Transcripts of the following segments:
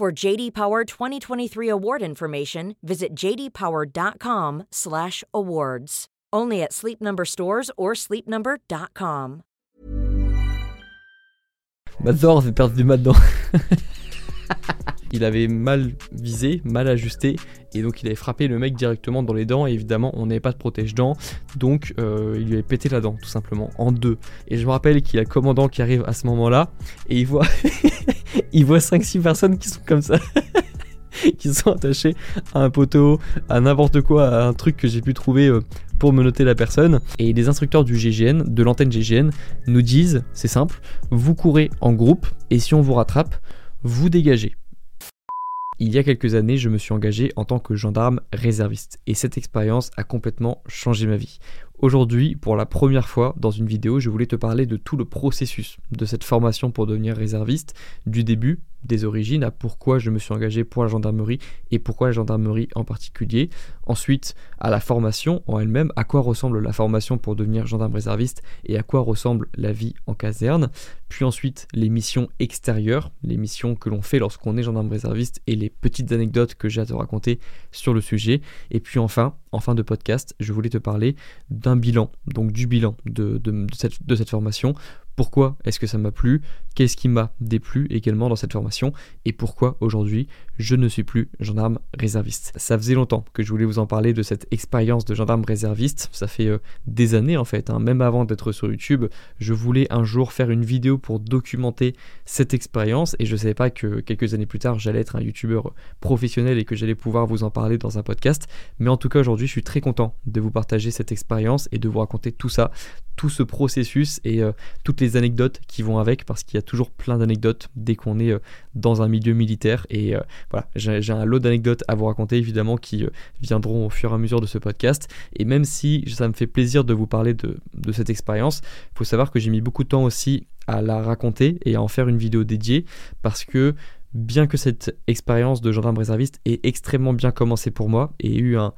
For JD Power 2023 award information, visit jdpower.com/awards. Only at Sleep Number stores or sleepnumber.com. Mazor avait perdu maintenant. Il avait mal visé, mal ajusté, et donc il avait frappé le mec directement dans les dents, et évidemment on n'avait pas de protège-dents, donc il lui avait pété la dent tout simplement, en deux. Et je me rappelle qu'il y a le commandant qui arrive à ce moment-là, et il voit, il voit 5-6 personnes qui sont comme ça. Qui sont attachés à un poteau, à n'importe quoi, à un truc que j'ai pu trouver pour menotter la personne. Et les instructeurs du GIGN, de l'antenne GIGN, nous disent, c'est simple, vous courez en groupe et si on vous rattrape, vous dégagez. Il y a quelques années, je me suis engagé en tant que gendarme réserviste et cette expérience a complètement changé ma vie. Aujourd'hui, pour la première fois dans une vidéo, je voulais te parler de tout le processus de cette formation pour devenir réserviste, du début, des origines, à pourquoi je me suis engagé pour la gendarmerie et pourquoi la gendarmerie en particulier. Ensuite, à la formation en elle-même, à quoi ressemble la formation pour devenir gendarme réserviste et à quoi ressemble la vie en caserne. Puis ensuite, les missions extérieures, les missions que l'on fait lorsqu'on est gendarme réserviste et les petites anecdotes que j'ai à te raconter sur le sujet. Et puis enfin, en fin de podcast, je voulais te parler d'un bilan, donc du bilan de cette formation. Pourquoi est-ce que ça m'a plu? Qu'est-ce qui m'a déplu également dans cette formation? Et pourquoi aujourd'hui, je ne suis plus gendarme réserviste? Ça faisait longtemps que je voulais vous en parler de cette expérience de gendarme réserviste. Ça fait des années en fait, même avant d'être sur YouTube, je voulais un jour faire une vidéo pour documenter cette expérience et je ne savais pas que quelques années plus tard, j'allais être un youtubeur professionnel et que j'allais pouvoir vous en parler dans un podcast. Mais en tout cas, aujourd'hui, je suis très content de vous partager cette expérience et de vous raconter tout ça, tout ce processus et toutes les anecdotes qui vont avec, parce qu'il y a toujours plein d'anecdotes dès qu'on est dans un milieu militaire et voilà, j'ai un lot d'anecdotes à vous raconter évidemment qui viendront au fur et à mesure de ce podcast. Et même si ça me fait plaisir de vous parler de cette expérience, il faut savoir que j'ai mis beaucoup de temps aussi à la raconter et à en faire une vidéo dédiée, parce que bien que cette expérience de gendarme réserviste ait extrêmement bien commencé pour moi et eu un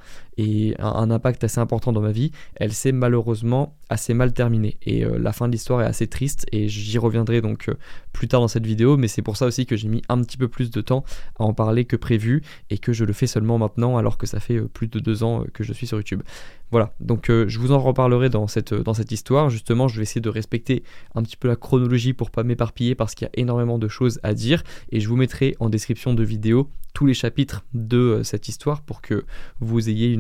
impact assez important dans ma vie, elle s'est malheureusement assez mal terminée. Et la fin de l'histoire est assez triste et j'y reviendrai donc plus tard dans cette vidéo, mais c'est pour ça aussi que j'ai mis un petit peu plus de temps à en parler que prévu et que je le fais seulement maintenant alors que ça fait plus de 2 ans que je suis sur YouTube. Voilà, donc je vous en reparlerai dans cette histoire. Justement, je vais essayer de respecter un petit peu la chronologie pour pas m'éparpiller parce qu'il y a énormément de choses à dire et je vous mettrai en description de vidéo tous les chapitres de cette histoire pour que vous ayez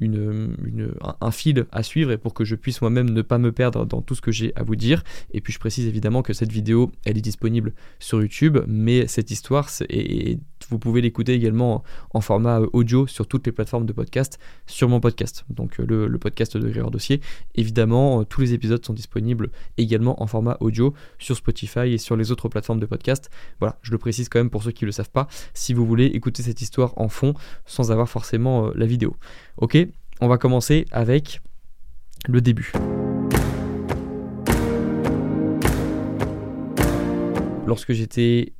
un fil à suivre et pour que je puisse moi-même ne pas me perdre dans tout ce que j'ai à vous dire. Et puis je précise évidemment que cette vidéo elle est disponible sur YouTube, mais cette histoire et vous pouvez l'écouter également en format audio sur toutes les plateformes de podcast, sur mon podcast, donc le podcast de Grégoire Dossier. Évidemment, tous les épisodes sont disponibles également en format audio sur Spotify et sur les autres plateformes de podcast. Voilà, je le précise quand même pour ceux qui ne le savent pas, si vous voulez écouter cette histoire en fond sans avoir forcément la vidéo. Ok, on va commencer avec le début. Lorsque j'étais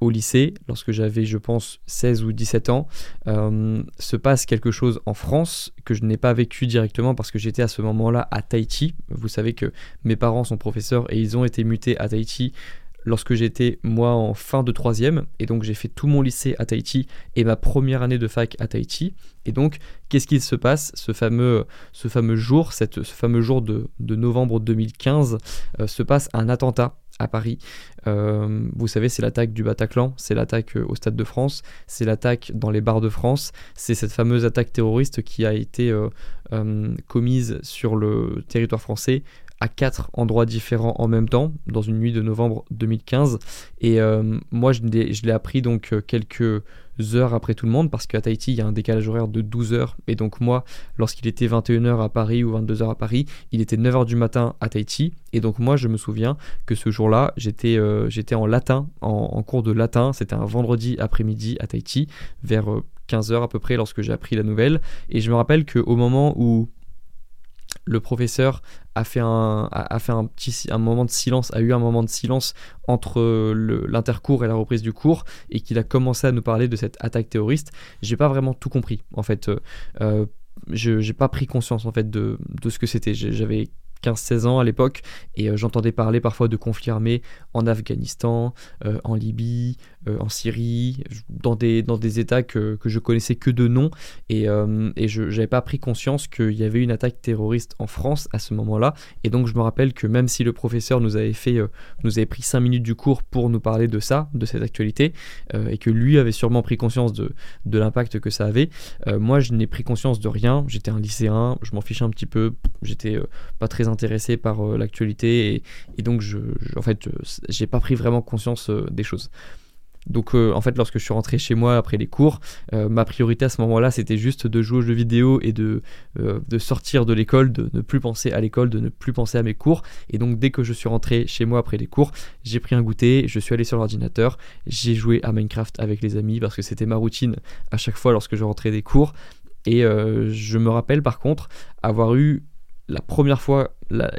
au lycée, lorsque j'avais je pense 16 ou 17 ans, se passe quelque chose en France que je n'ai pas vécu directement parce que j'étais à ce moment-là à Tahiti. Vous savez que mes parents sont professeurs et ils ont été mutés à Tahiti lorsque j'étais moi en fin de 3e, et donc j'ai fait tout mon lycée à Tahiti et ma première année de fac à Tahiti. Et donc qu'est-ce qu'il se passe ce fameux jour de novembre 2015, se passe un attentat à Paris. Vous savez, c'est l'attaque du Bataclan, c'est l'attaque au Stade de France, c'est l'attaque dans les bars de France, c'est cette fameuse attaque terroriste qui a été commise sur le territoire français à 4 endroits différents en même temps, dans une nuit de novembre 2015. Et moi, je l'ai appris donc quelques heures après tout le monde, parce qu'à Tahiti, il y a un décalage horaire de 12 heures. Et donc moi, lorsqu'il était 21h à Paris ou 22h à Paris, il était 9h du matin à Tahiti. Et donc moi, je me souviens que ce jour-là, j'étais en latin, en cours de latin. C'était un vendredi après-midi à Tahiti, vers 15h à peu près, lorsque j'ai appris la nouvelle. Et je me rappelle qu'au moment où le professeur a eu un moment de silence entre l'intercours et la reprise du cours, et qu'il a commencé à nous parler de cette attaque terroriste, j'ai pas vraiment tout compris en fait. J'ai pas pris conscience en fait de ce que c'était. J'avais 15-16 ans à l'époque, et j'entendais parler parfois de conflits armés en Afghanistan, en Libye, en Syrie, dans des états que je connaissais que de nom, et je n'avais pas pris conscience qu'il y avait une attaque terroriste en France à ce moment-là. Et donc je me rappelle que même si le professeur nous avait pris 5 minutes du cours pour nous parler de ça, de cette actualité, et que lui avait sûrement pris conscience de l'impact que ça avait, moi je n'ai pris conscience de rien. J'étais un lycéen, je m'en fichais un petit peu, j'étais pas très intéressé par l'actualité, et donc j'ai pas pris vraiment conscience des choses. Donc en fait, lorsque je suis rentré chez moi après les cours, ma priorité à ce moment-là, c'était juste de jouer aux jeux vidéo et de sortir de l'école, de ne plus penser à l'école, de ne plus penser à mes cours. Et donc dès que je suis rentré chez moi après les cours, j'ai pris un goûter, je suis allé sur l'ordinateur, j'ai joué à Minecraft avec les amis, parce que c'était ma routine à chaque fois lorsque je rentrais des cours. Et je me rappelle par contre avoir eu la première fois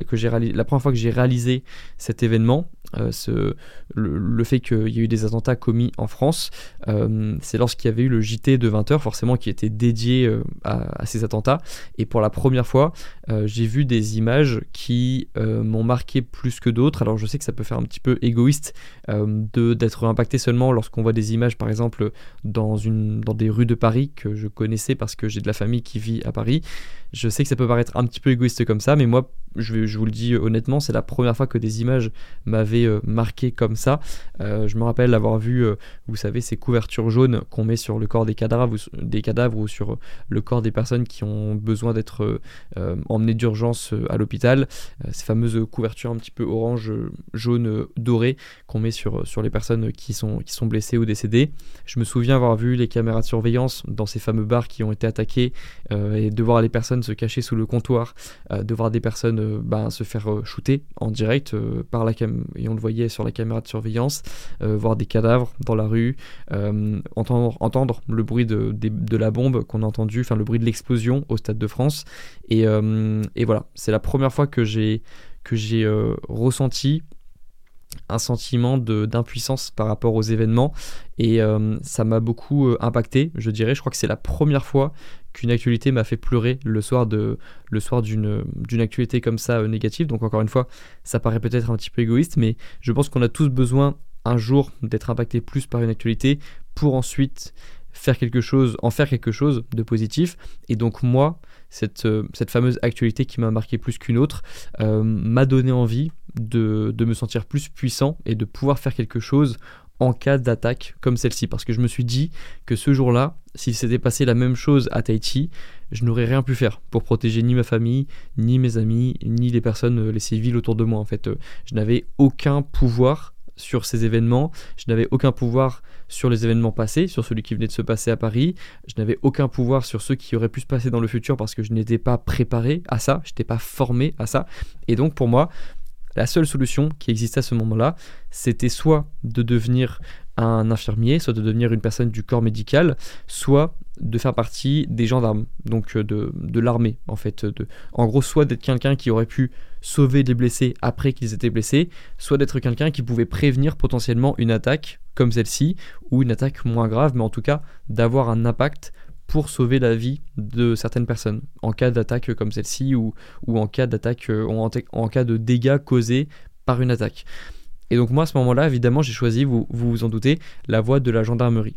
que j'ai réalisé cet événement, le fait qu'il y ait eu des attentats commis en France, c'est lorsqu'il y avait eu le JT de 20h, forcément, qui était dédié à ces attentats. Et pour la première fois, j'ai vu des images qui m'ont marqué plus que d'autres. Alors je sais que ça peut faire un petit peu égoïste d'être impacté seulement lorsqu'on voit des images, par exemple, dans des rues de Paris que je connaissais parce que j'ai de la famille qui vit à Paris. Je sais que ça peut paraître un petit peu égoïste comme ça, mais moi, je vous le dis honnêtement, c'est la première fois que des images m'avaient marqué comme ça. Je me rappelle avoir vu, vous savez, ces couvertures jaunes qu'on met sur le corps des cadavres ou sur le corps des personnes qui ont besoin d'être emmenées d'urgence à l'hôpital. Ces fameuses couvertures un petit peu orange, jaune, dorée qu'on met sur les personnes qui sont blessées ou décédées. Je me souviens avoir vu les caméras de surveillance dans ces fameux bars qui ont été attaqués, et de voir les personnes se cacher sous le comptoir, de voir des personnes se faire shooter en direct par la cam, et on le voyait sur la caméra de surveillance, voir des cadavres dans la rue, entendre le bruit de la bombe qu'on a entendu, enfin le bruit de l'explosion au Stade de France. Et voilà, c'est la première fois que j'ai ressenti un sentiment d'impuissance par rapport aux événements, et ça m'a beaucoup impacté, je dirais. Je crois que c'est la première fois qu'une actualité m'a fait pleurer le soir d'une actualité comme ça négative. Donc encore une fois, ça paraît peut-être un petit peu égoïste, mais je pense qu'on a tous besoin un jour d'être impacté plus par une actualité pour ensuite faire quelque chose de positif. Et donc moi, cette fameuse actualité qui m'a marqué plus qu'une autre m'a donné envie de me sentir plus puissant et de pouvoir faire quelque chose en cas d'attaque comme celle-ci, parce que je me suis dit que ce jour-là, s'il s'était passé la même chose à Tahiti, je n'aurais rien pu faire pour protéger ni ma famille, ni mes amis, ni les personnes, les civils autour de moi. En fait, je n'avais aucun pouvoir sur ces événements, je n'avais aucun pouvoir sur les événements passés, sur celui qui venait de se passer à Paris, je n'avais aucun pouvoir sur ceux qui auraient pu se passer dans le futur, parce que je n'étais pas préparé à ça, je n'étais pas formé à ça. Et donc pour moi, la seule solution qui existait à ce moment-là, c'était soit de devenir un infirmier, soit de devenir une personne du corps médical, soit de faire partie des gendarmes, donc de l'armée en fait. En gros, soit d'être quelqu'un qui aurait pu sauver les blessés après qu'ils étaient blessés, soit d'être quelqu'un qui pouvait prévenir potentiellement une attaque comme celle-ci, ou une attaque moins grave, mais en tout cas d'avoir un impact pour sauver la vie de certaines personnes en cas d'attaque comme celle-ci, ou en cas d'attaque, en cas de dégâts causés par une attaque. Et donc moi, à ce moment-là, évidemment, j'ai choisi, vous en doutez, la voie de la gendarmerie,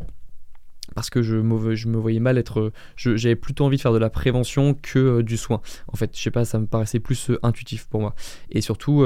parce que je me voyais mal être... J'avais plutôt envie de faire de la prévention que du soin. En fait, je sais pas, ça me paraissait plus intuitif pour moi. Et surtout,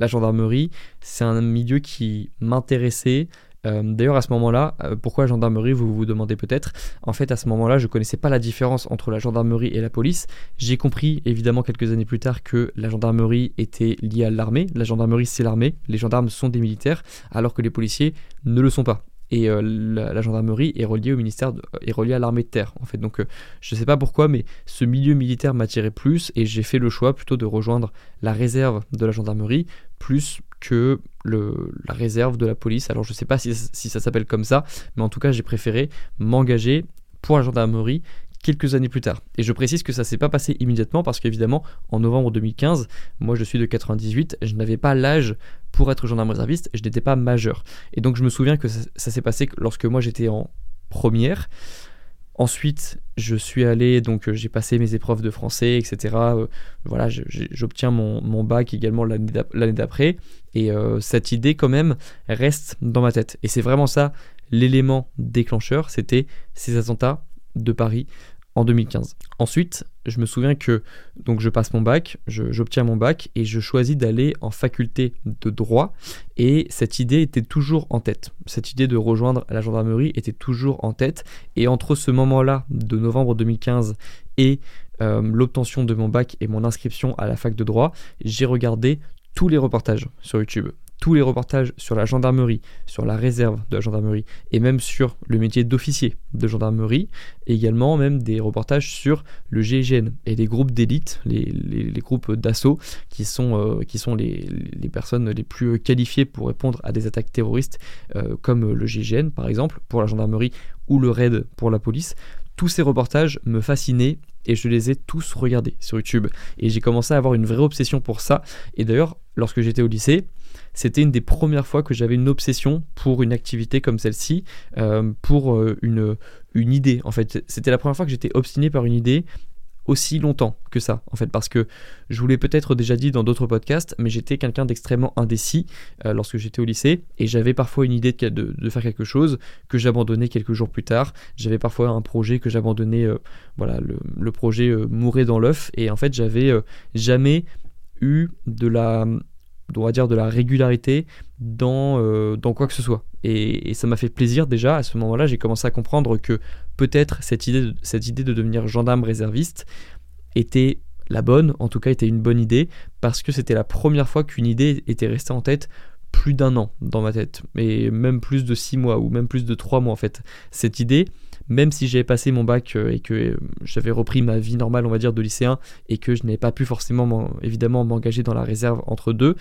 la gendarmerie, c'est un milieu qui m'intéressait D'ailleurs, à ce moment-là, pourquoi gendarmerie, vous vous demandez peut-être. En fait, à ce moment-là, je ne connaissais pas la différence entre la gendarmerie et la police. J'ai compris, évidemment, quelques années plus tard, que la gendarmerie était liée à l'armée. La gendarmerie, c'est l'armée. Les gendarmes sont des militaires, alors que les policiers ne le sont pas. Et la gendarmerie est reliée au ministère, est reliée à l'armée de terre, en fait. Donc, je ne sais pas pourquoi, mais ce milieu militaire m'attirait plus, et j'ai fait le choix plutôt de rejoindre la réserve de la gendarmerie, plus que la réserve de la police. Alors, je ne sais pas si ça s'appelle comme ça, mais en tout cas, j'ai préféré m'engager pour la gendarmerie quelques années plus tard. Et je précise que ça ne s'est pas passé immédiatement, parce qu'évidemment, en novembre 2015, moi, je suis de 98, je n'avais pas l'âge pour être gendarme réserviste, je n'étais pas majeur. Et donc, je me souviens que ça s'est passé lorsque moi, j'étais en première. Ensuite, je suis allé, donc j'ai passé mes épreuves de français, etc. Voilà, j'obtiens mon bac également l'année d'après. Et cette idée, quand même, reste dans ma tête. Et c'est vraiment ça, l'élément déclencheur, c'était ces attentats de Paris en 2015. Ensuite, je me souviens que donc je passe mon bac, j'obtiens mon bac et je choisis d'aller en faculté de droit, et cette idée était toujours en tête. Cette idée de rejoindre la gendarmerie était toujours en tête, et entre ce moment-là de novembre 2015 et l'obtention de mon bac et mon inscription à la fac de droit, j'ai regardé tous les reportages sur YouTube. Tous les reportages sur la gendarmerie, sur la réserve de la gendarmerie, et même sur le métier d'officier de gendarmerie, et également même des reportages sur le GIGN et les groupes d'élite, les groupes d'assaut qui sont les personnes les plus qualifiées pour répondre à des attaques terroristes, comme le GIGN par exemple pour la gendarmerie ou le RAID pour la police. Tous ces reportages me fascinaient et je les ai tous regardés sur YouTube, et j'ai commencé à avoir une vraie obsession pour ça. Et d'ailleurs, lorsque j'étais au lycée, c'était une des premières fois que j'avais une obsession pour une activité comme celle-ci, pour une idée. En fait, c'était la première fois que j'étais obstiné par une idée aussi longtemps que ça, en fait, parce que je vous l'ai peut-être déjà dit dans d'autres podcasts, mais j'étais quelqu'un d'extrêmement indécis lorsque j'étais au lycée, et j'avais parfois une idée de faire quelque chose que j'abandonnais quelques jours plus tard. J'avais parfois un projet que j'abandonnais, voilà, le projet mourait dans l'œuf, et en fait j'avais jamais eu de la régularité dans quoi que ce soit. Et ça m'a fait plaisir déjà. À ce moment-là, j'ai commencé à comprendre que peut-être cette idée de devenir gendarme réserviste était la bonne, en tout cas était une bonne idée, parce que c'était la première fois qu'une idée était restée en tête plus d'un an dans ma tête, et même plus de 6 mois, ou même plus de 3 mois en fait. Cette idée, même si j'avais passé mon bac et que j'avais repris ma vie normale, on va dire, de lycéen, et que je n'avais pas pu forcément évidemment m'engager dans la réserve entre deux,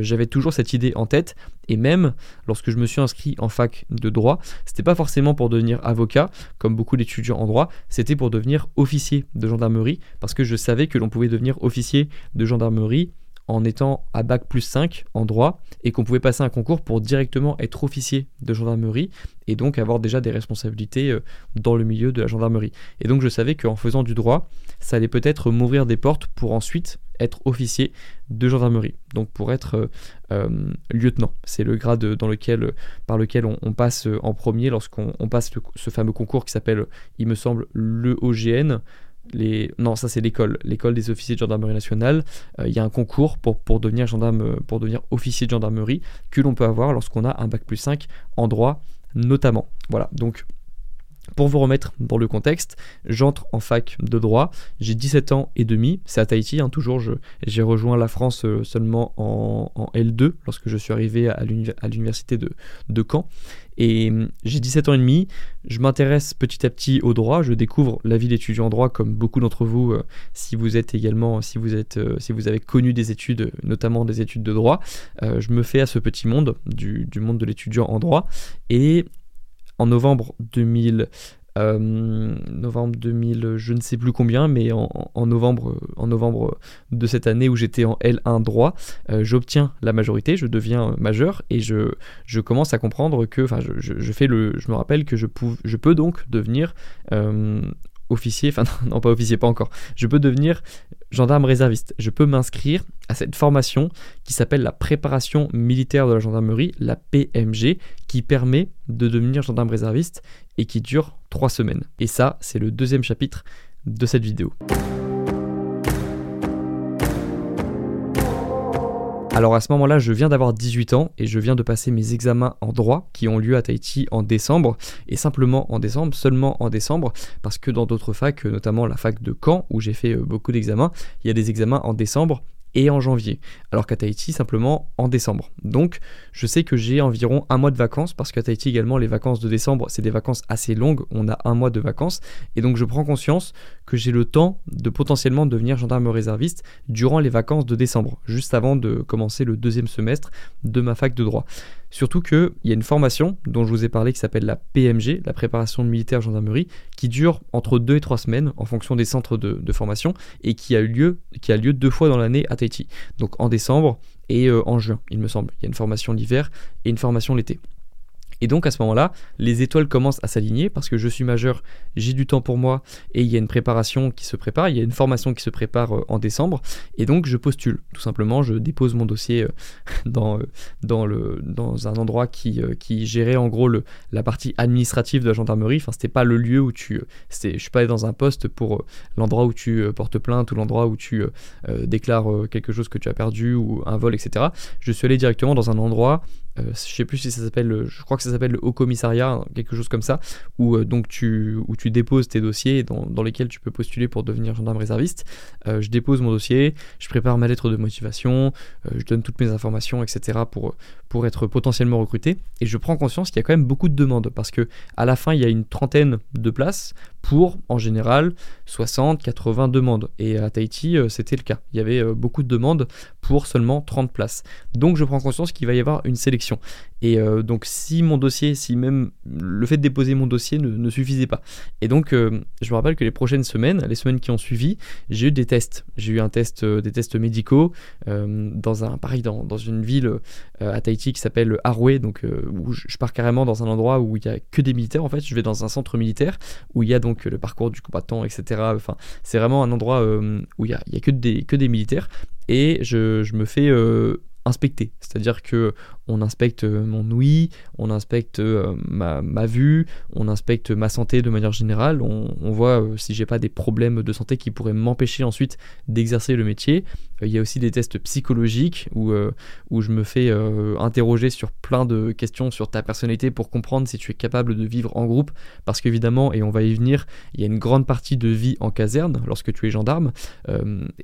j'avais toujours cette idée en tête. Et même lorsque je me suis inscrit en fac de droit, c'était pas forcément pour devenir avocat comme beaucoup d'étudiants en droit, c'était pour devenir officier de gendarmerie, parce que je savais que l'on pouvait devenir officier de gendarmerie en étant à bac plus 5 en droit, et qu'on pouvait passer un concours pour directement être officier de gendarmerie, et donc avoir déjà des responsabilités dans le milieu de la gendarmerie. Et donc je savais qu'en faisant du droit, ça allait peut-être m'ouvrir des portes pour ensuite être officier de gendarmerie, donc pour être lieutenant. C'est le grade par lequel on passe en premier lorsqu'on passe ce fameux concours qui s'appelle, il me semble, l'EOGN. Non, ça c'est l'école des officiers de gendarmerie nationale. Il y a un concours pour devenir officier de gendarmerie que l'on peut avoir lorsqu'on a un bac plus 5 en droit notamment. Voilà, donc pour vous remettre dans le contexte, j'entre en fac de droit, j'ai 17 ans et demi, c'est à Tahiti, hein, toujours, j'ai rejoint la France seulement en L2 lorsque je suis arrivé à l'université de Caen. Et j'ai 17 ans et demi, je m'intéresse petit à petit au droit, je découvre la vie d'étudiant en droit comme beaucoup d'entre vous, si vous avez connu des études, notamment des études de droit. Je me fais à ce petit monde, du monde de l'étudiant en droit, et en novembre 2000, je ne sais plus combien, mais en novembre de cette année où j'étais en L1 droit, j'obtiens la majorité, je deviens majeur, et je commence à comprendre que, enfin, je me rappelle que je peux donc devenir officier, enfin non, pas officier, pas encore, je peux devenir gendarme réserviste. Je peux m'inscrire à cette formation qui s'appelle la préparation militaire de la gendarmerie, la PMG, qui permet de devenir gendarme réserviste et qui dure 3 semaines. Et ça, c'est le deuxième chapitre de cette vidéo. Alors à ce moment-là, je viens d'avoir 18 ans et je viens de passer mes examens en droit qui ont lieu à Tahiti en décembre, et simplement en décembre, seulement en décembre, parce que dans d'autres facs, notamment la fac de Caen où j'ai fait beaucoup d'examens, il y a des examens en décembre et en janvier, alors qu'à Tahiti simplement en décembre. Donc je sais que j'ai environ un mois de vacances, parce qu'à Tahiti également les vacances de décembre c'est des vacances assez longues, on a un mois de vacances, et donc je prends conscience que j'ai le temps de potentiellement devenir gendarme réserviste durant les vacances de décembre, juste avant de commencer le deuxième semestre de ma fac de droit. Surtout qu'il y a une formation dont je vous ai parlé qui s'appelle la PMG, la préparation militaire gendarmerie, qui dure entre 2 et 3 semaines en fonction des centres de formation, et qui a lieu 2 fois dans l'année à Tahiti. Donc en décembre et en juin, il me semble. Il y a une formation l'hiver et une formation l'été. Et donc à ce moment-là, les étoiles commencent à s'aligner parce que je suis majeur, j'ai du temps pour moi et il y a une préparation qui se prépare, il y a une formation qui se prépare en décembre, et donc je postule. Tout simplement, je dépose mon dossier dans un endroit qui gérait en gros la partie administrative de la gendarmerie. Enfin, c'était pas le lieu où je suis pas allé dans un poste pour l'endroit où tu portes plainte ou l'endroit où tu déclares quelque chose que tu as perdu ou un vol, etc. Je suis allé directement dans un endroit, je sais plus si ça s'appelle, je crois que ça s'appelle le haut commissariat, quelque chose comme ça, où tu déposes tes dossiers dans lesquels tu peux postuler pour devenir gendarme réserviste. Je dépose mon dossier, je prépare ma lettre de motivation, je donne toutes mes informations, etc. pour être potentiellement recruté, et je prends conscience qu'il y a quand même beaucoup de demandes, parce que à la fin il y a une trentaine de places pour en général 60-80 demandes, et à Tahiti c'était le cas, il y avait beaucoup de demandes pour seulement 30 places. Donc je prends conscience qu'il va y avoir une sélection, et donc si même le fait de déposer mon dossier ne suffisait pas. Et donc je me rappelle que les semaines qui ont suivi, j'ai eu des tests. J'ai eu un test, des tests médicaux dans une ville à Tahiti qui s'appelle Haroué, donc où je pars carrément dans un endroit où il n'y a que des militaires en fait. Je vais dans un centre militaire où il y a donc le parcours du combattant, etc. Enfin, c'est vraiment un endroit où il y a que des militaires, et je me fais inspecter, c'est-à-dire que on inspecte mon ouïe, on inspecte ma vue, on inspecte ma santé de manière générale, on voit si j'ai pas des problèmes de santé qui pourraient m'empêcher ensuite d'exercer le métier. Il y a aussi des tests psychologiques où je me fais interroger sur plein de questions sur ta personnalité pour comprendre si tu es capable de vivre en groupe, parce qu'évidemment, et on va y venir, il y a une grande partie de vie en caserne lorsque tu es gendarme,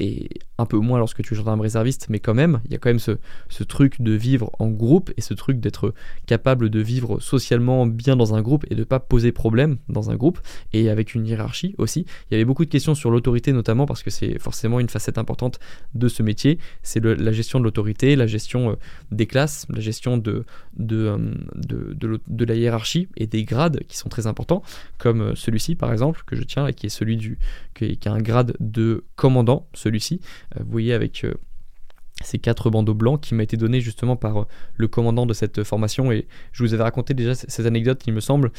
et un peu moins lorsque tu es gendarme réserviste, mais quand même, il y a quand même ce truc de vivre en groupe et ce truc d'être capable de vivre socialement bien dans un groupe et de pas poser problème dans un groupe, et avec une hiérarchie aussi. Il y avait beaucoup de questions sur l'autorité notamment, parce que c'est forcément une facette importante de ce métier, c'est la gestion de l'autorité, la gestion des classes, la gestion de la hiérarchie et des grades qui sont très importants, comme celui-ci par exemple que je tiens et qui est celui qui a un grade de commandant, celui-ci, vous voyez avec ces 4 bandeaux blancs qui m'a été donné justement par le commandant de cette formation, et je vous avais raconté déjà cette anecdote il me semble,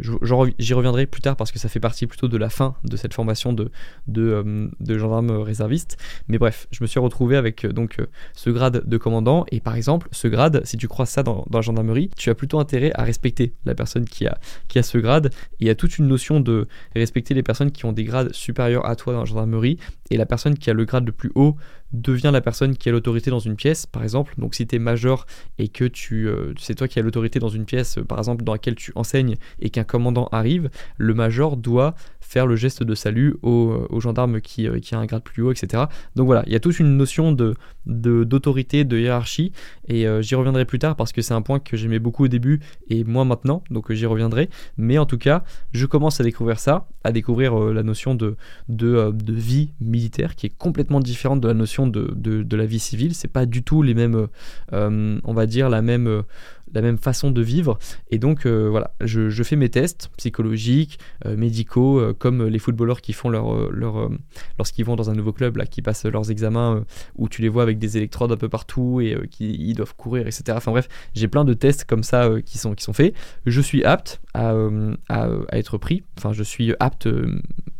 j'y reviendrai plus tard parce que ça fait partie plutôt de la fin de cette formation de gendarme réserviste, mais bref, je me suis retrouvé avec donc ce grade de commandant, et par exemple ce grade, si tu croises ça dans la gendarmerie, tu as plutôt intérêt à respecter la personne qui a ce grade, et il y a toute une notion de respecter les personnes qui ont des grades supérieurs à toi dans la gendarmerie, et la personne qui a le grade le plus haut devient la personne qui a l'autorité dans une pièce par exemple. Donc si t'es major et que c'est toi qui as l'autorité dans une pièce par exemple dans laquelle tu enseignes, et qu'un commandant arrive, le major doit faire le geste de salut au gendarme qui a un grade plus haut, etc. Donc voilà, il y a toute une notion d'autorité, de hiérarchie, et j'y reviendrai plus tard parce que c'est un point que j'aimais beaucoup au début et moins maintenant, donc j'y reviendrai. Mais en tout cas, je commence à découvrir ça, à découvrir la notion de vie militaire qui est complètement différente de la notion de la vie civile. C'est pas du tout les mêmes, on va dire la même façon de vivre, et donc voilà, je fais mes tests psychologiques, médicaux, comme les footballeurs qui font leur lorsqu'ils vont dans un nouveau club là, qui passent leurs examens, où tu les vois avec des électrodes un peu partout et qui doivent courir, etc. Enfin bref, j'ai plein de tests comme ça qui sont faits. Je suis apte à être pris, enfin je suis apte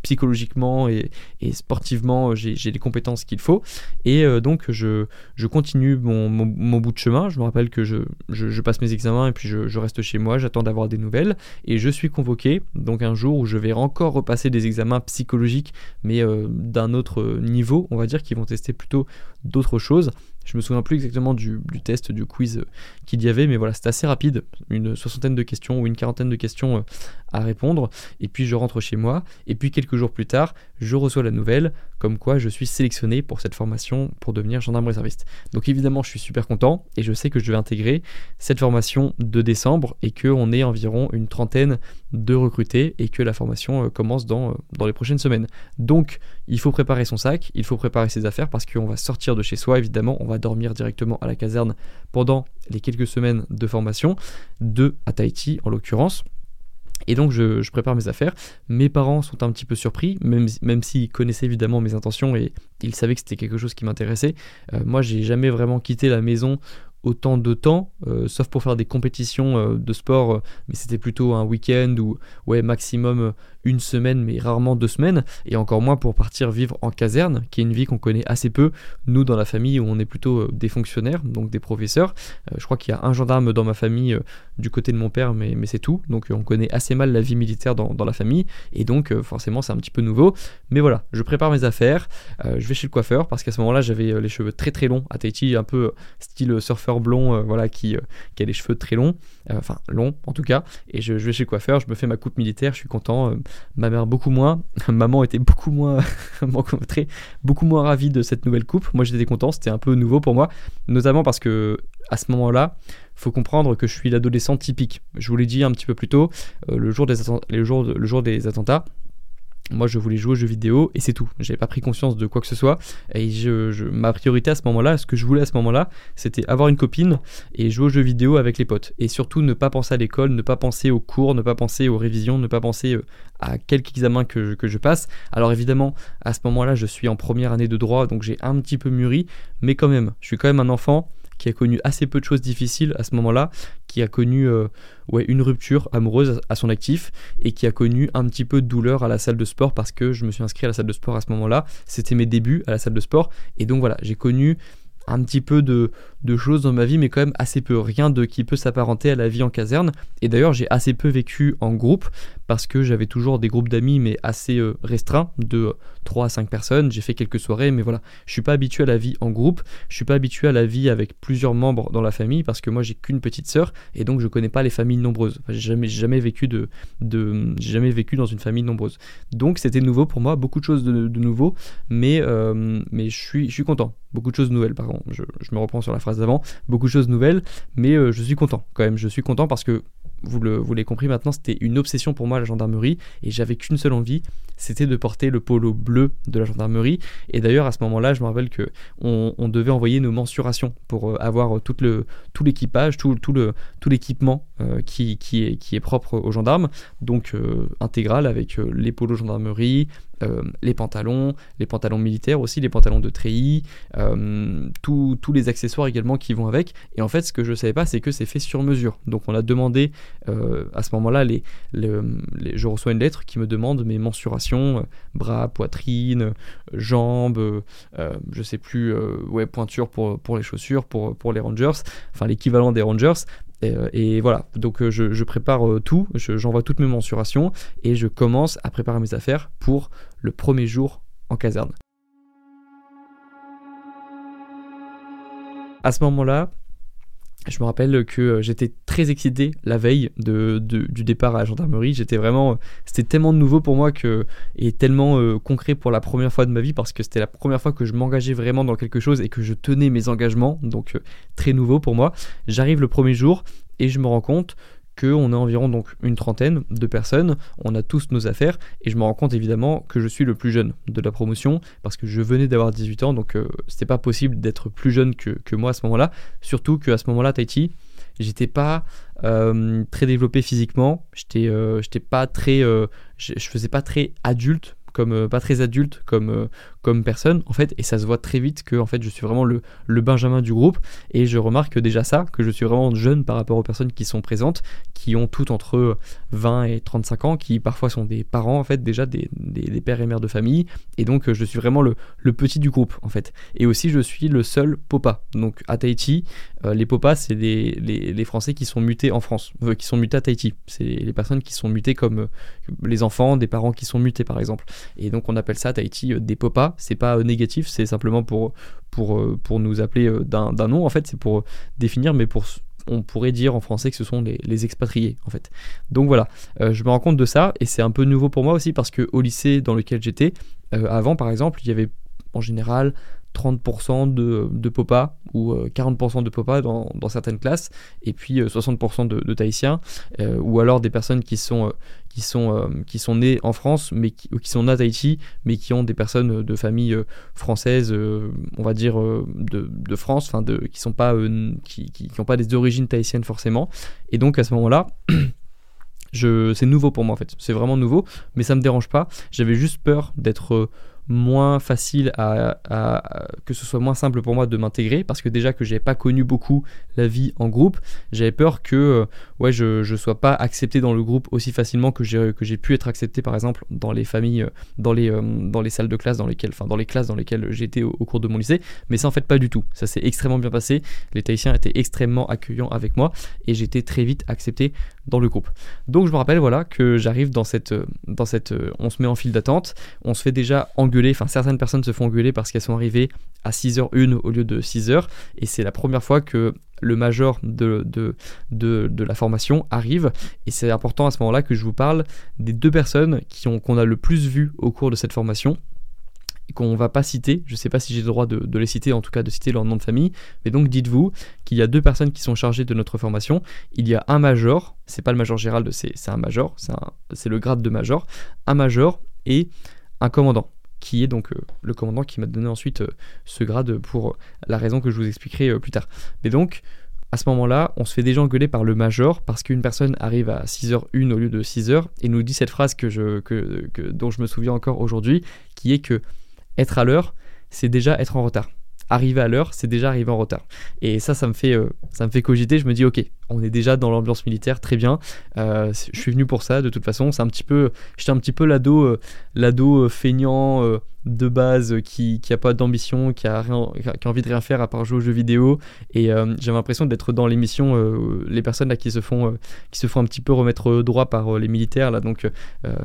psychologiquement et sportivement, j'ai les compétences qu'il faut, et donc je continue mon bout de chemin. Je me rappelle que je passe mes examens et puis je reste chez moi, j'attends d'avoir des nouvelles, et je suis convoqué donc un jour où je vais encore repasser des examens psychologiques, mais d'un autre niveau, on va dire, qui vont tester plutôt d'autres choses. Je me souviens plus exactement du test, du quiz qu'il y avait, mais voilà, c'était assez rapide, une 60aine de questions ou une 40aine de questions à répondre, et puis je rentre chez moi, et puis quelques jours plus tard, je reçois la nouvelle, comme quoi je suis sélectionné pour cette formation pour devenir gendarme réserviste. Donc évidemment, je suis super content, et je sais que je vais intégrer cette formation de décembre, et qu'on est environ une 30aine de recrutés, et que la formation commence dans les prochaines semaines. Donc, il faut préparer son sac, il faut préparer ses affaires, parce qu'on va sortir de chez soi, évidemment, on va dormir directement à la caserne pendant les quelques semaines de formation, à Tahiti en l'occurrence. Et donc je prépare mes affaires, mes parents sont un petit peu surpris, même s'ils connaissaient évidemment mes intentions et ils savaient que c'était quelque chose qui m'intéressait. Moi j'ai jamais vraiment quitté la maison autant de temps, sauf pour faire des compétitions de sport, mais c'était plutôt un week-end ou maximum une semaine, mais rarement 2 semaines, et encore moins pour partir vivre en caserne, qui est une vie qu'on connaît assez peu, nous dans la famille où on est plutôt des fonctionnaires, donc des professeurs. Je crois qu'il y a un gendarme dans ma famille du côté de mon père, mais c'est tout, donc on connaît assez mal la vie militaire dans la famille, et donc forcément c'est un petit peu nouveau, mais voilà, je prépare mes affaires, je vais chez le coiffeur, parce qu'à ce moment-là j'avais les cheveux très très longs, à Tahiti, un peu style surfeur blond, qui a les cheveux très longs, longs en tout cas, et je vais chez le coiffeur, je me fais ma coupe militaire, je suis content, ma mère beaucoup moins, maman était beaucoup moins beaucoup moins ravie de cette nouvelle coupe, moi j'étais content, c'était un peu nouveau pour moi, notamment parce que à ce moment-là, faut comprendre que je suis l'adolescent typique, je vous l'ai dit un petit peu plus tôt, le jour des attentats, moi je voulais jouer aux jeux vidéo et c'est tout, j'avais pas pris conscience de quoi que ce soit, et ma priorité à ce moment-là, ce que je voulais à ce moment-là, c'était avoir une copine et jouer aux jeux vidéo avec les potes, et surtout ne pas penser à l'école, ne pas penser aux cours, ne pas penser aux révisions, ne pas penser à quelques examens que je passe. Alors évidemment à ce moment-là je suis en première année de droit, donc j'ai un petit peu mûri, mais quand même, je suis quand même un enfant qui a connu assez peu de choses difficiles à ce moment-là, qui a connu une rupture amoureuse à son actif, et qui a connu un petit peu de douleur à la salle de sport, parce que je me suis inscrit à la salle de sport à ce moment-là, c'était mes débuts à la salle de sport, et donc voilà, j'ai connu un petit peu de choses dans ma vie, mais quand même assez peu, rien de qui peut s'apparenter à la vie en caserne, et d'ailleurs j'ai assez peu vécu en groupe, parce que j'avais toujours des groupes d'amis, mais assez restreints, de 3 à 5 personnes, j'ai fait quelques soirées, mais voilà, je suis pas habitué à la vie en groupe, je suis pas habitué à la vie avec plusieurs membres dans la famille, parce que moi j'ai qu'une petite sœur, et donc je connais pas les familles nombreuses, enfin, j'ai jamais vécu dans une famille nombreuse, donc c'était nouveau pour moi, beaucoup de choses de nouveau, mais je suis content, beaucoup de choses nouvelles, pardon, je me reprends sur la phrase d'avant, beaucoup de choses nouvelles, mais je suis content quand même, je suis content parce que, vous l'avez compris maintenant, c'était une obsession pour moi la gendarmerie, et j'avais qu'une seule envie, c'était de porter le polo bleu de la gendarmerie, et d'ailleurs à ce moment-là, je me rappelle que on devait envoyer nos mensurations pour avoir tout l'équipage, tout l'équipement qui est propre aux gendarmes, donc intégral avec les polos gendarmerie, les pantalons militaires aussi, les pantalons de treillis, tous les accessoires également qui vont avec, et en fait ce que je ne savais pas c'est que c'est fait sur mesure, donc on a demandé à ce moment-là, je reçois une lettre qui me demande mes mensurations, bras, poitrine, jambes, je sais plus, pointure pour les chaussures, pour les Rangers, enfin l'équivalent des Rangers, et voilà, donc je prépare tout, j'envoie toutes mes mensurations et je commence à préparer mes affaires pour le premier jour en caserne. À ce moment-là, je me rappelle que j'étais très excité la veille du départ à la gendarmerie, c'était tellement nouveau pour moi et tellement concret pour la première fois de ma vie, parce que c'était la première fois que je m'engageais vraiment dans quelque chose et que je tenais mes engagements, donc très nouveau pour moi. J'arrive le premier jour et je me rends compte qu'on a environ donc une 30aine de personnes, on a tous nos affaires, et je me rends compte évidemment que je suis le plus jeune de la promotion, parce que je venais d'avoir 18 ans, donc c'était pas possible d'être plus jeune que moi à ce moment-là, surtout qu'à ce moment-là, Tahiti, j'étais pas très développé physiquement, je faisais pas très adulte, comme personne en fait, et ça se voit très vite que en fait je suis vraiment le Benjamin du groupe, et je remarque déjà ça, que je suis vraiment jeune par rapport aux personnes qui sont présentes, qui ont toutes entre 20 et 35 ans, qui parfois sont des parents en fait, déjà des pères et mères de famille, et donc je suis vraiment le petit du groupe en fait, et aussi je suis le seul popa, donc à Tahiti les popas c'est les Français qui sont mutés en France, qui sont mutés à Tahiti, c'est les personnes qui sont mutées comme les enfants des parents qui sont mutés par exemple. Et donc on appelle ça Tahiti des popas. C'est pas négatif, c'est simplement pour nous appeler d'un nom, en fait, c'est pour définir, mais on pourrait dire en français que ce sont les expatriés, en fait. Donc voilà, je me rends compte de ça, et c'est un peu nouveau pour moi aussi, parce qu'au lycée dans lequel j'étais, avant par exemple, il y avait en général 30% de popa ou 40% de popa dans certaines classes, et puis 60% de Tahitiens, ou alors des personnes qui sont nées en France, mais qui sont nées à Tahiti, mais qui ont des personnes de famille française, on va dire de France, enfin qui sont pas qui ont pas des origines tahitiennes forcément. Et donc à ce moment-là, c'est nouveau pour moi, en fait, c'est vraiment nouveau, mais ça me dérange pas. J'avais juste peur d'être moins facile que ce soit moins simple pour moi de m'intégrer, parce que déjà que j'avais pas connu beaucoup la vie en groupe, j'avais peur que je sois pas accepté dans le groupe aussi facilement que j'ai pu être accepté par exemple dans les familles, dans les salles de classe dans les classes dans lesquelles j'étais au cours de mon lycée. Mais ça, en fait, pas du tout, ça s'est extrêmement bien passé, les Tahitiens étaient extrêmement accueillants avec moi et j'étais très vite accepté dans le groupe. Donc je me rappelle, voilà, que j'arrive dans cette on se met en file d'attente, on se fait déjà engueuler, enfin certaines personnes se font engueuler parce qu'elles sont arrivées à 6h01 au lieu de 6h, et c'est la première fois que le major de la formation arrive, et c'est important à ce moment-là que je vous parle des deux personnes qu'on a le plus vues au cours de cette formation, qu'on va pas citer. Je sais pas si j'ai le droit de les citer, en tout cas de citer leur nom de famille, mais donc dites-vous qu'il y a deux personnes qui sont chargées de notre formation. Il y a un major, c'est pas le major Gérald, c'est un major, c'est le grade de major, un major et un commandant, qui est donc le commandant qui m'a donné ensuite ce grade pour la raison que je vous expliquerai plus tard. Mais donc à ce moment-là, on se fait déjà engueuler par le major parce qu'une personne arrive à 6h01 au lieu de 6h et nous dit cette phrase dont je me souviens encore aujourd'hui, qui est que être à l'heure, c'est déjà être en retard. Arriver à l'heure, c'est déjà arriver en retard. Et ça me fait cogiter. Je me dis, ok, on est déjà dans l'ambiance militaire, très bien. Je suis venu pour ça, de toute façon. C'est un petit peu, j'étais un petit peu l'ado feignant de base, qui a pas d'ambition, qui a envie de rien faire à part jouer aux jeux vidéo. Et j'avais l'impression d'être dans l'émission, les personnes là qui se font un petit peu remettre droit par les militaires là, donc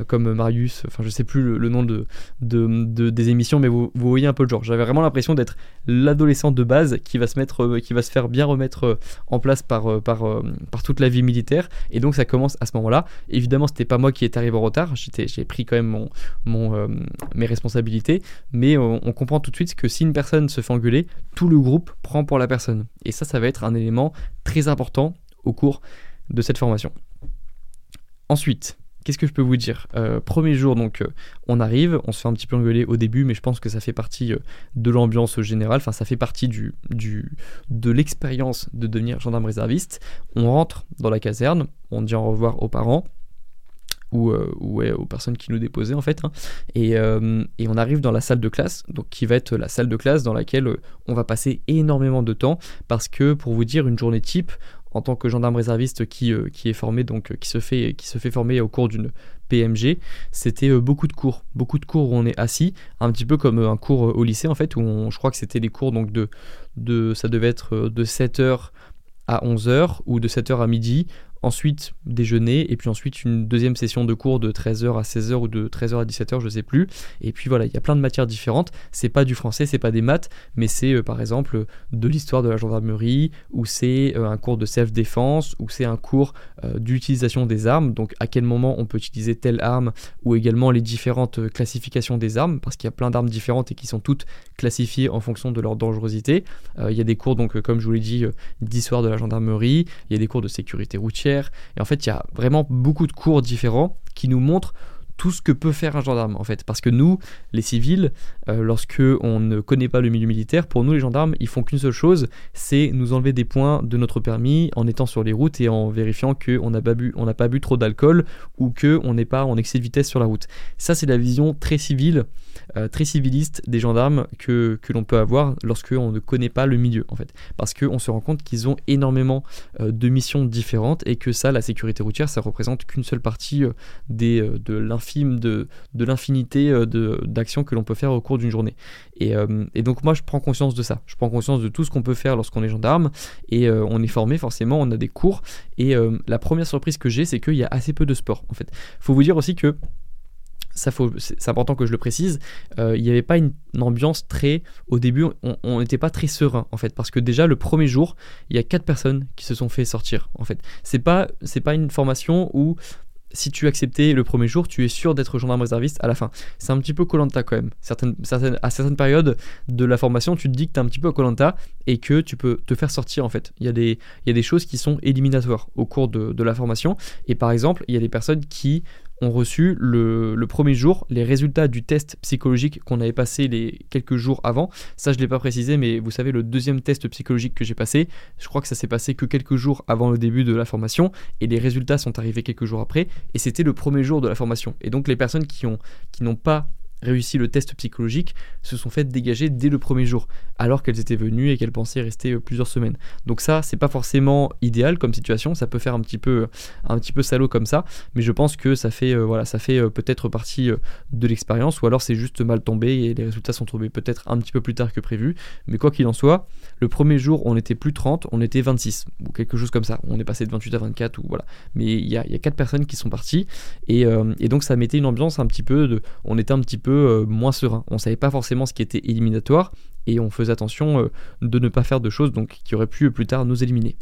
comme Marius, enfin je sais plus le nom des émissions, mais vous voyez un peu le genre. J'avais vraiment l'impression d'être l'adolescent de base qui va se faire bien remettre en place par toute la vie militaire. Et donc ça commence à ce moment-là. Évidemment, c'était pas moi qui est arrivé en retard. J'ai pris quand même mes responsabilités. Mais on comprend tout de suite que si une personne se fait engueuler, tout le groupe prend pour la personne. Et ça va être un élément très important au cours de cette formation. Ensuite, qu'est-ce que je peux vous dire ? Premier jour, donc on arrive, on se fait un petit peu engueuler au début, mais je pense que ça fait partie de l'ambiance générale, enfin ça fait partie de l'expérience de devenir gendarme réserviste. On rentre dans la caserne, on dit au revoir aux parents, ou aux personnes qui nous déposaient en fait, hein. Et on arrive dans la salle de classe, donc qui va être la salle de classe dans laquelle on va passer énormément de temps, parce que pour vous dire une journée type en tant que gendarme réserviste qui est formé, donc qui se fait former au cours d'une PMG, c'était beaucoup de cours où on est assis, un petit peu comme un cours au lycée en fait, où je crois que c'était les cours donc ça devait être de 7h à 11h ou de 7h à midi. Ensuite, déjeuner, et puis ensuite une deuxième session de cours de 13h à 16h ou de 13h à 17h, je sais plus. Et puis voilà, il y a plein de matières différentes. C'est pas du français, c'est pas des maths, mais c'est par exemple de l'histoire de la gendarmerie, ou c'est un cours de self-défense, ou c'est un cours d'utilisation des armes. Donc à quel moment on peut utiliser telle arme, ou également les différentes classifications des armes, parce qu'il y a plein d'armes différentes et qui sont toutes classifiées en fonction de leur dangerosité. Il y a des cours, donc comme je vous l'ai dit, d'histoire de la gendarmerie, il y a des cours de sécurité routière. Et en fait, il y a vraiment beaucoup de cours différents qui nous montrent tout ce que peut faire un gendarme en fait, parce que nous, les civils, lorsque on ne connaît pas le milieu militaire, pour nous les gendarmes, ils font qu'une seule chose, c'est nous enlever des points de notre permis en étant sur les routes et en vérifiant qu'on n'a pas bu trop d'alcool ou qu'on n'est pas en excès de vitesse sur la route. Ça, c'est la vision très civile, très civiliste des gendarmes que l'on peut avoir lorsque on ne connaît pas le milieu en fait, parce qu'on se rend compte qu'ils ont énormément de missions différentes et que ça, la sécurité routière, ça représente qu'une seule partie de l'infime de l'infinité d'actions que l'on peut faire au cours d'une journée. Et donc moi, je prends conscience de ça, je prends conscience de tout ce qu'on peut faire lorsqu'on est gendarme, et on est formé forcément, on a des cours, et la première surprise que j'ai, c'est qu'il y a assez peu de sport en fait. Faut vous dire aussi que ça faut, c'est important que je le précise, il n'y avait pas une ambiance très... Au début, on n'était pas très serein, en fait, parce que déjà, le premier jour, il y a 4 personnes qui se sont fait sortir, en fait. C'est pas une formation où, si tu acceptais le premier jour, tu es sûr d'être gendarme réserviste à la fin. C'est un petit peu Koh-Lanta quand même. À certaines périodes de la formation, tu te dis que tu es un petit peu à Koh-Lanta et que tu peux te faire sortir en fait. Il y a des choses qui sont éliminatoires au cours de la formation. Et par exemple, il y a des personnes qui ont reçu le premier jour les résultats du test psychologique qu'on avait passé les quelques jours avant. Ça, je ne l'ai pas précisé, mais vous savez, le deuxième test psychologique que j'ai passé, je crois que ça s'est passé que quelques jours avant le début de la formation, et les résultats sont arrivés quelques jours après, et c'était le premier jour de la formation. Et donc, les personnes qui n'ont pas réussi le test psychologique se sont fait dégager dès le premier jour, alors qu'elles étaient venues et qu'elles pensaient rester plusieurs semaines. Donc ça, c'est pas forcément idéal comme situation, ça peut faire un petit peu salaud comme ça, mais je pense que ça fait peut-être partie de l'expérience, ou alors c'est juste mal tombé et les résultats sont tombés peut-être un petit peu plus tard que prévu. Mais quoi qu'il en soit, le premier jour, on n'était plus 30, on était 26, ou quelque chose comme ça. On est passé de 28 à 24, ou voilà. Mais il y a 4 personnes qui sont parties, et donc ça mettait une ambiance un petit peu on était un petit peu moins serein. On savait pas forcément ce qui était éliminatoire et on faisait attention de ne pas faire de choses donc qui auraient pu plus tard nous éliminer.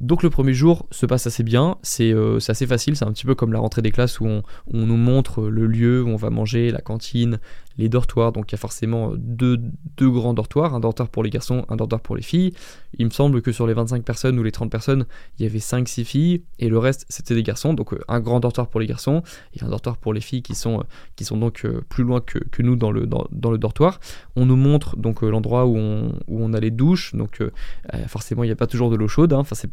Donc le premier jour se passe assez bien, c'est assez facile, c'est un petit peu comme la rentrée des classes où on nous montre le lieu où on va manger, la cantine, les dortoirs. Donc il y a forcément deux grands dortoirs, un dortoir pour les garçons, un dortoir pour les filles. Il me semble que sur les 25 personnes ou les 30 personnes, il y avait 5-6 filles et le reste c'était des garçons. Donc un grand dortoir pour les garçons et un dortoir pour les filles qui sont donc plus loin que nous dans le dortoir. On nous montre donc l'endroit où on a les douches, donc forcément il n'y a pas toujours de l'eau chaude, hein. Enfin c'est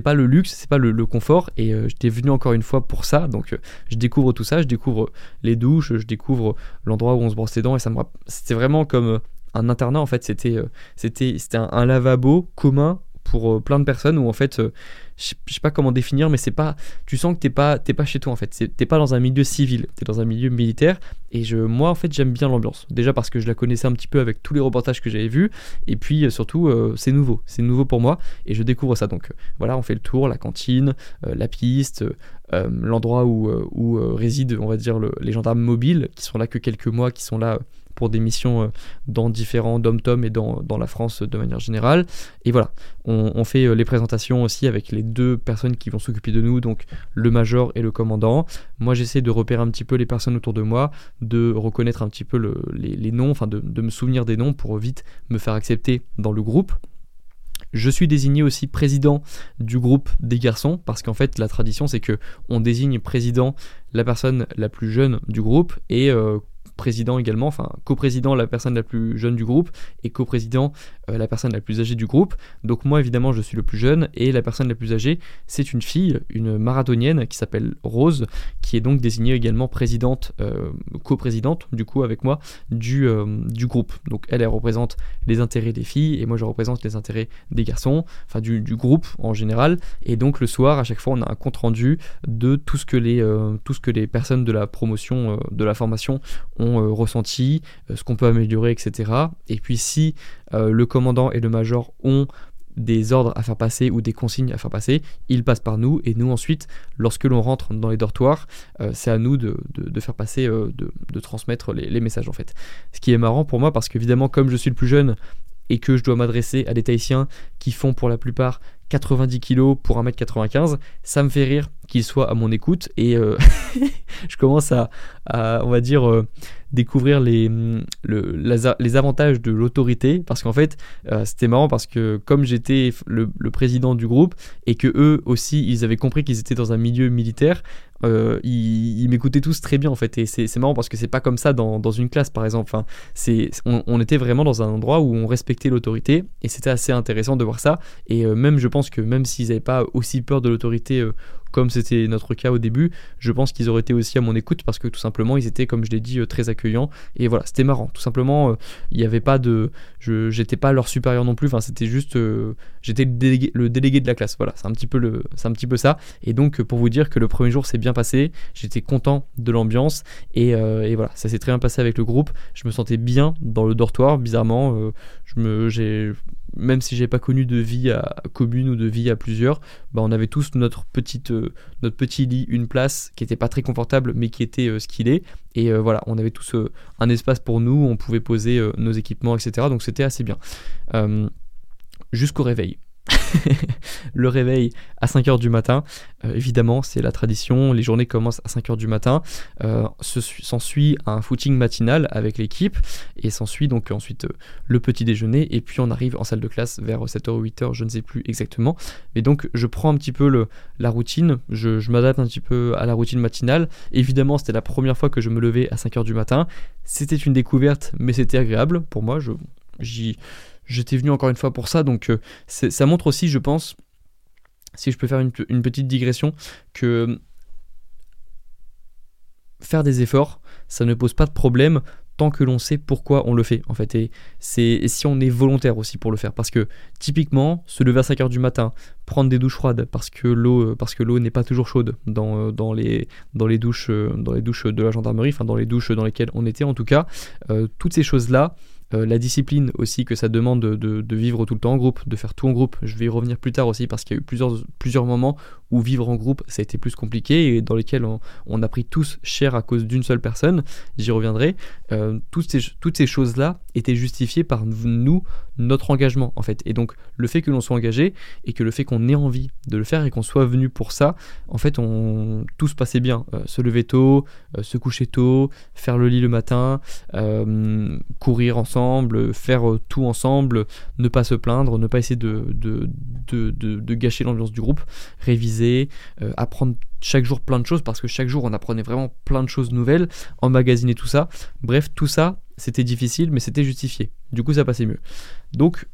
pas le luxe, c'est pas le confort, et j'étais venu encore une fois pour ça, donc je découvre tout ça, je découvre les douches, je découvre l'endroit où on se brosse les dents, et c'était vraiment comme un internat en fait, c'était un lavabo commun pour plein de personnes où en fait je sais pas comment définir, mais c'est pas, tu sens que t'es pas chez toi en fait, t'es pas dans un milieu civil, t'es dans un milieu militaire, et moi en fait j'aime bien l'ambiance, déjà parce que je la connaissais un petit peu avec tous les reportages que j'avais vus, et puis surtout c'est nouveau pour moi et je découvre ça. Donc voilà, on fait le tour, la cantine, la piste, l'endroit où résident on va dire les gendarmes mobiles qui sont là que quelques mois, qui sont là pour des missions dans différents dom-toms et dans la France de manière générale. Et voilà, on fait les présentations aussi avec les deux personnes qui vont s'occuper de nous, donc le major et le commandant. Moi, j'essaie de repérer un petit peu les personnes autour de moi, de reconnaître un petit peu les noms, enfin de me souvenir des noms pour vite me faire accepter dans le groupe. Je suis désigné aussi président du groupe des garçons, parce qu'en fait la tradition c'est que on désigne président la personne la plus jeune du groupe et président également, enfin coprésident la personne la plus jeune du groupe et coprésident la personne la plus âgée du groupe. Donc moi évidemment je suis le plus jeune et la personne la plus âgée c'est une fille, une marathonienne qui s'appelle Rose, qui est donc désignée également présidente, coprésidente du coup avec moi du groupe. Donc elle représente les intérêts des filles et moi je représente les intérêts des garçons, enfin du groupe en général. Et donc le soir à chaque fois on a un compte rendu de tout ce que les personnes de la promotion, de la formation ont ressenti, ce qu'on peut améliorer, etc. Et puis si le commandant et le major ont des ordres à faire passer ou des consignes à faire passer, ils passent par nous, et nous ensuite, lorsque l'on rentre dans les dortoirs, c'est à nous de faire passer, de transmettre les messages en fait. Ce qui est marrant pour moi, parce qu'évidemment comme je suis le plus jeune et que je dois m'adresser à des Tahitiens qui font pour la plupart 90 kg pour 1m95, ça me fait rire qu'il soit à mon écoute, et je commence à on va dire découvrir les avantages de l'autorité, parce qu'en fait c'était marrant parce que comme j'étais le président du groupe et que eux aussi ils avaient compris qu'ils étaient dans un milieu militaire, ils m'écoutaient tous très bien en fait, et c'est marrant parce que c'est pas comme ça dans une classe par exemple, enfin, on était vraiment dans un endroit où on respectait l'autorité et c'était assez intéressant de voir ça. Et même je pense que même s'ils n'avaient pas aussi peur de l'autorité comme c'était notre cas au début, je pense qu'ils auraient été aussi à mon écoute, parce que tout simplement ils étaient, comme je l'ai dit, très accueillants, et voilà, c'était marrant. Tout simplement il n'y avait pas de... j'étais pas leur supérieur non plus, enfin c'était juste j'étais le délégué de la classe, voilà, c'est un petit peu ça. Et donc pour vous dire que le premier jour s'est bien passé, j'étais content de l'ambiance, et voilà, ça s'est très bien passé avec le groupe, je me sentais bien dans le dortoir, bizarrement même si j'ai pas connu de vie à commune ou de vie à plusieurs, bah on avait tous notre petit lit, une place qui était pas très confortable mais qui était ce qu'il est, et voilà, on avait tous un espace pour nous, on pouvait poser nos équipements, etc. Donc c'était assez bien jusqu'au réveil. Le réveil à 5h du matin, évidemment c'est la tradition, les journées commencent à 5h du matin, s'ensuit un footing matinal avec l'équipe et s'ensuit donc ensuite le petit déjeuner, et puis on arrive en salle de classe vers 7h ou 8h, je ne sais plus exactement, mais donc je prends un petit peu la routine, je m'adapte un petit peu à la routine matinale. Évidemment c'était la première fois que je me levais à 5h du matin, c'était une découverte mais c'était agréable pour moi, j'étais venu encore une fois pour ça, donc ça montre aussi, je pense, si je peux faire une petite digression, que faire des efforts, ça ne pose pas de problème tant que l'on sait pourquoi on le fait, en fait, et si on est volontaire aussi pour le faire, parce que typiquement, se lever à 5h du matin, prendre des douches froides, parce que l'eau n'est pas toujours chaude dans les douches de la gendarmerie, enfin dans les douches dans lesquelles on était en tout cas, toutes ces choses-là, la discipline aussi que ça demande de vivre tout le temps en groupe, de faire tout en groupe. Je vais y revenir plus tard aussi parce qu'il y a eu plusieurs moments où vivre en groupe ça a été plus compliqué et dans lesquels on a pris tous cher à cause d'une seule personne, j'y reviendrai. Toutes ces choses-là étaient justifiées par nous, notre engagement en fait. Et donc le fait que l'on soit engagé et que le fait qu'on ait envie de le faire et qu'on soit venu pour ça, en fait tout se passait bien. Se lever tôt, se coucher tôt, faire le lit le matin, courir ensemble, faire tout ensemble, ne pas se plaindre, ne pas essayer de gâcher l'ambiance du groupe, réviser, apprendre chaque jour plein de choses parce que chaque jour on apprenait vraiment plein de choses nouvelles, emmagasiner tout ça, bref tout ça c'était difficile mais c'était justifié, du coup ça passait mieux. Donc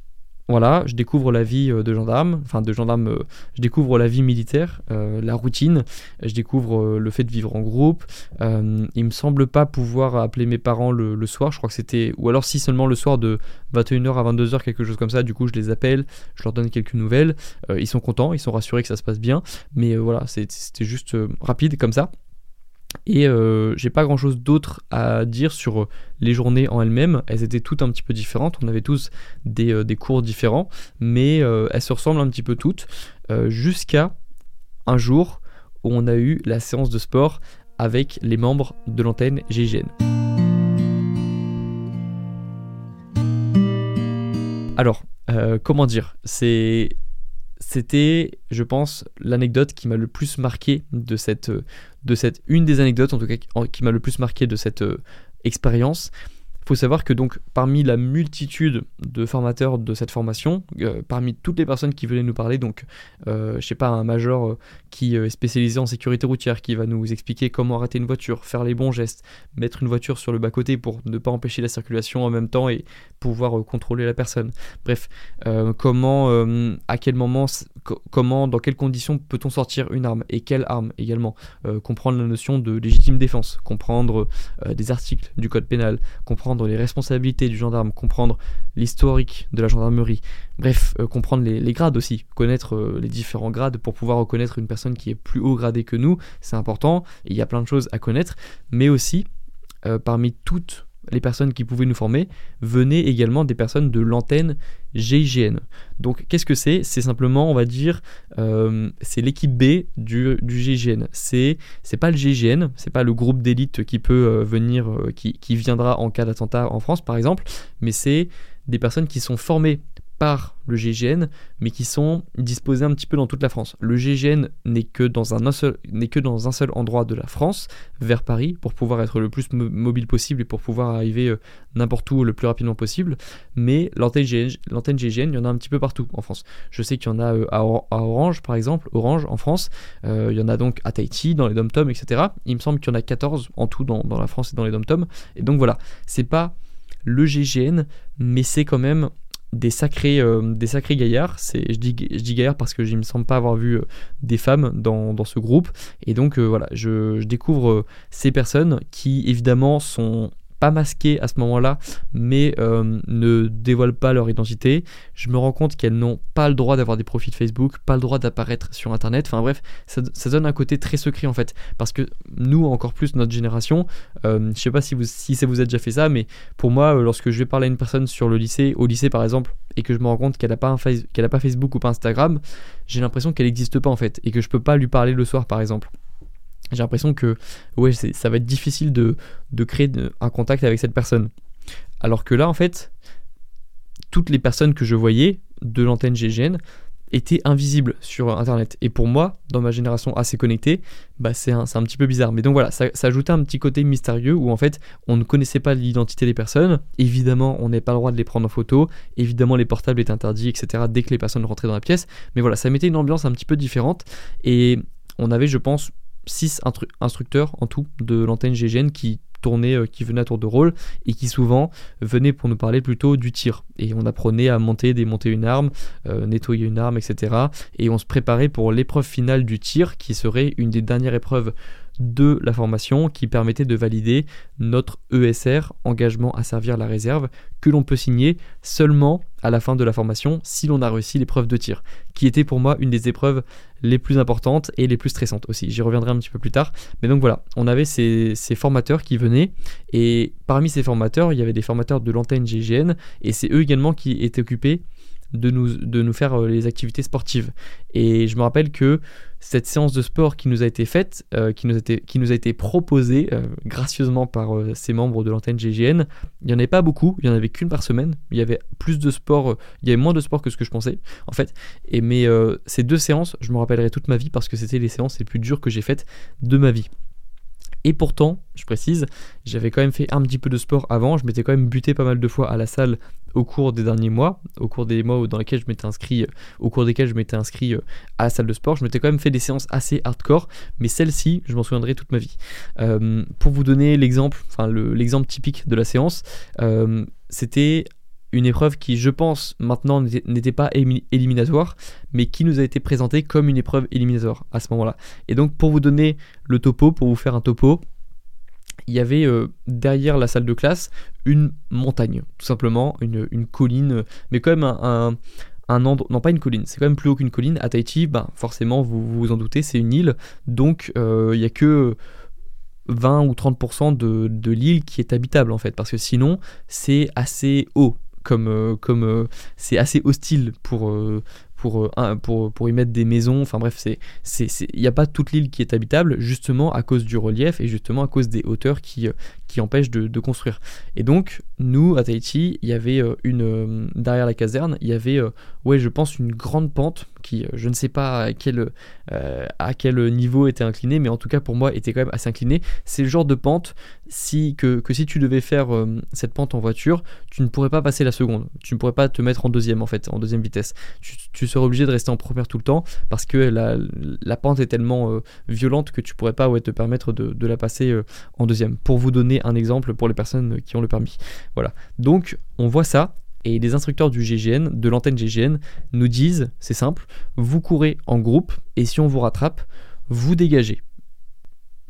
voilà, je découvre la vie de gendarme, je découvre la vie militaire, la routine, je découvre le fait de vivre en groupe, il me semble pas pouvoir appeler mes parents le soir, je crois que c'était, ou alors si seulement le soir de 21h à 22h, quelque chose comme ça, du coup je les appelle, je leur donne quelques nouvelles, ils sont contents, ils sont rassurés que ça se passe bien, mais voilà, c'était juste rapide comme ça. Et j'ai pas grand chose d'autre à dire sur les journées en elles-mêmes, elles étaient toutes un petit peu différentes, on avait tous des cours différents, mais elles se ressemblent un petit peu toutes, jusqu'à un jour où on a eu la séance de sport avec les membres de l'antenne GIGN. Alors, comment dire, c'était, je pense, l'anecdote qui m'a le plus marqué de cette une des anecdotes en tout cas qui m'a le plus marqué de cette expérience. Faut savoir que donc parmi la multitude de formateurs de cette formation, parmi toutes les personnes qui venaient nous parler, donc je sais pas, un major qui est spécialisé en sécurité routière, qui va nous expliquer comment arrêter une voiture, faire les bons gestes, mettre une voiture sur le bas-côté pour ne pas empêcher la circulation en même temps et pouvoir contrôler la personne. Bref, à quel moment, dans quelles conditions peut-on sortir une arme et quelle arme également, comprendre la notion de légitime défense, comprendre des articles du code pénal, comprendre les responsabilités du gendarme, comprendre l'historique de la gendarmerie, bref, comprendre les grades aussi, connaître les différents grades pour pouvoir reconnaître une personne qui est plus haut gradée que nous, c'est important, il y a plein de choses à connaître, mais aussi parmi toutes les personnes qui pouvaient nous former, venaient également des personnes de l'antenne GIGN. Donc qu'est-ce que c'est ? C'est simplement, on va dire, c'est l'équipe B du GIGN. C'est pas le GIGN, c'est pas le groupe d'élite qui peut venir, qui viendra en cas d'attentat en France par exemple, mais c'est des personnes qui sont formées par le GIGN, mais qui sont disposés un petit peu dans toute la France. Le GIGN n'est que dans un seul endroit de la France, vers Paris, pour pouvoir être le plus mobile possible et pour pouvoir arriver n'importe où le plus rapidement possible. Mais l'antenne GIGN, il y en a un petit peu partout en France. Je sais qu'il y en a à Orange, par exemple, Orange en France. Il y en a donc à Tahiti, dans les dom-toms, etc. Il me semble qu'il y en a 14 en tout dans la France et dans les dom-toms. Et donc voilà, c'est pas le GIGN, mais c'est quand même des sacrés gaillards. Je dis gaillards parce que je ne me semble pas avoir vu des femmes dans ce groupe, et donc voilà, je découvre ces personnes qui évidemment sont pas masquées à ce moment-là, mais ne dévoilent pas leur identité. Je me rends compte qu'elles n'ont pas le droit d'avoir des profils Facebook, pas le droit d'apparaître sur Internet. Enfin bref, ça donne un côté très secret en fait, parce que nous, encore plus notre génération, je sais pas si ça vous a déjà fait ça, mais pour moi, lorsque je vais parler à une personne au lycée par exemple, et que je me rends compte qu'elle n'a pas, qu'elle a pas Facebook ou pas Instagram, j'ai l'impression qu'elle n'existe pas en fait, et que je peux pas lui parler le soir par exemple. J'ai l'impression que ouais, ça va être difficile de créer un contact avec cette personne. Alors que là, en fait, toutes les personnes que je voyais de l'antenne GIGN étaient invisibles sur Internet. Et pour moi, dans ma génération assez connectée, bah c'est un petit peu bizarre. Mais donc voilà, ça ajoutait un petit côté mystérieux où en fait, on ne connaissait pas l'identité des personnes. Évidemment, on n'avait pas le droit de les prendre en photo. Évidemment, les portables étaient interdits, etc. dès que les personnes rentraient dans la pièce. Mais voilà, ça mettait une ambiance un petit peu différente. Et on avait, je pense, 6 instructeurs en tout de l'antenne GIGN qui venaient à tour de rôle et qui souvent venaient pour nous parler plutôt du tir, et on apprenait à monter, démonter une arme, nettoyer une arme, etc. Et on se préparait pour l'épreuve finale du tir qui serait une des dernières épreuves de la formation, qui permettait de valider notre ESR, engagement à servir la réserve, que l'on peut signer seulement à la fin de la formation si l'on a réussi l'épreuve de tir, qui était pour moi une des épreuves les plus importantes et les plus stressantes aussi. J'y reviendrai un petit peu plus tard. Mais donc voilà, on avait ces formateurs qui venaient, et parmi ces formateurs, il y avait des formateurs de l'antenne GIGN, et c'est eux également qui étaient occupés de nous faire les activités sportives. Et je me rappelle que cette séance de sport qui nous a été faite, qui nous a été proposée gracieusement par ces membres de l'antenne GIGN, il n'y en avait pas beaucoup, il n'y en avait qu'une par semaine. Il y avait plus de sport, il y avait moins de sport que ce que je pensais en fait. Mais ces 2 séances, je me rappellerai toute ma vie, parce que c'était les séances les plus dures que j'ai faites de ma vie. Et pourtant, je précise, j'avais quand même fait un petit peu de sport avant, je m'étais quand même buté pas mal de fois à la salle au cours des mois dans lesquels je m'étais inscrit, à la salle de sport. Je m'étais quand même fait des séances assez hardcore, mais celle-ci, je m'en souviendrai toute ma vie. Pour vous donner l'exemple typique de la séance, c'était une épreuve qui, je pense, maintenant n'était pas éliminatoire, mais qui nous a été présentée comme une épreuve éliminatoire à ce moment-là. Et donc, pour vous faire un topo, il y avait derrière la salle de classe une montagne, tout simplement, une colline, mais quand même un endroit, non pas une colline, c'est quand même plus haut qu'une colline. À Tahiti, forcément, vous en doutez, c'est une île, donc il n'y a que 20 ou 30% de l'île qui est habitable en fait, parce que sinon c'est assez haut, comme c'est assez hostile pour y mettre des maisons. Enfin bref, il n'y a pas toute l'île qui est habitable, justement à cause du relief et justement à cause des hauteurs qui empêchent de construire. Et donc nous à Tahiti, il y avait derrière la caserne, il y avait je pense une grande pente qui, je ne sais pas à quel niveau était inclinée, mais en tout cas pour moi était quand même assez inclinée. C'est le genre de pente que si tu devais faire cette pente en voiture, tu ne pourrais pas passer la seconde, tu ne pourrais pas te mettre en deuxième vitesse, tu serais obligé de rester en première tout le temps, parce que la pente est tellement violente que tu ne pourrais pas te permettre de la passer en deuxième, pour vous donner un exemple pour les personnes qui ont le permis. Voilà, donc on voit ça. Et les instructeurs de l'antenne GIGN, nous disent, c'est simple, vous courez en groupe et si on vous rattrape, vous dégagez.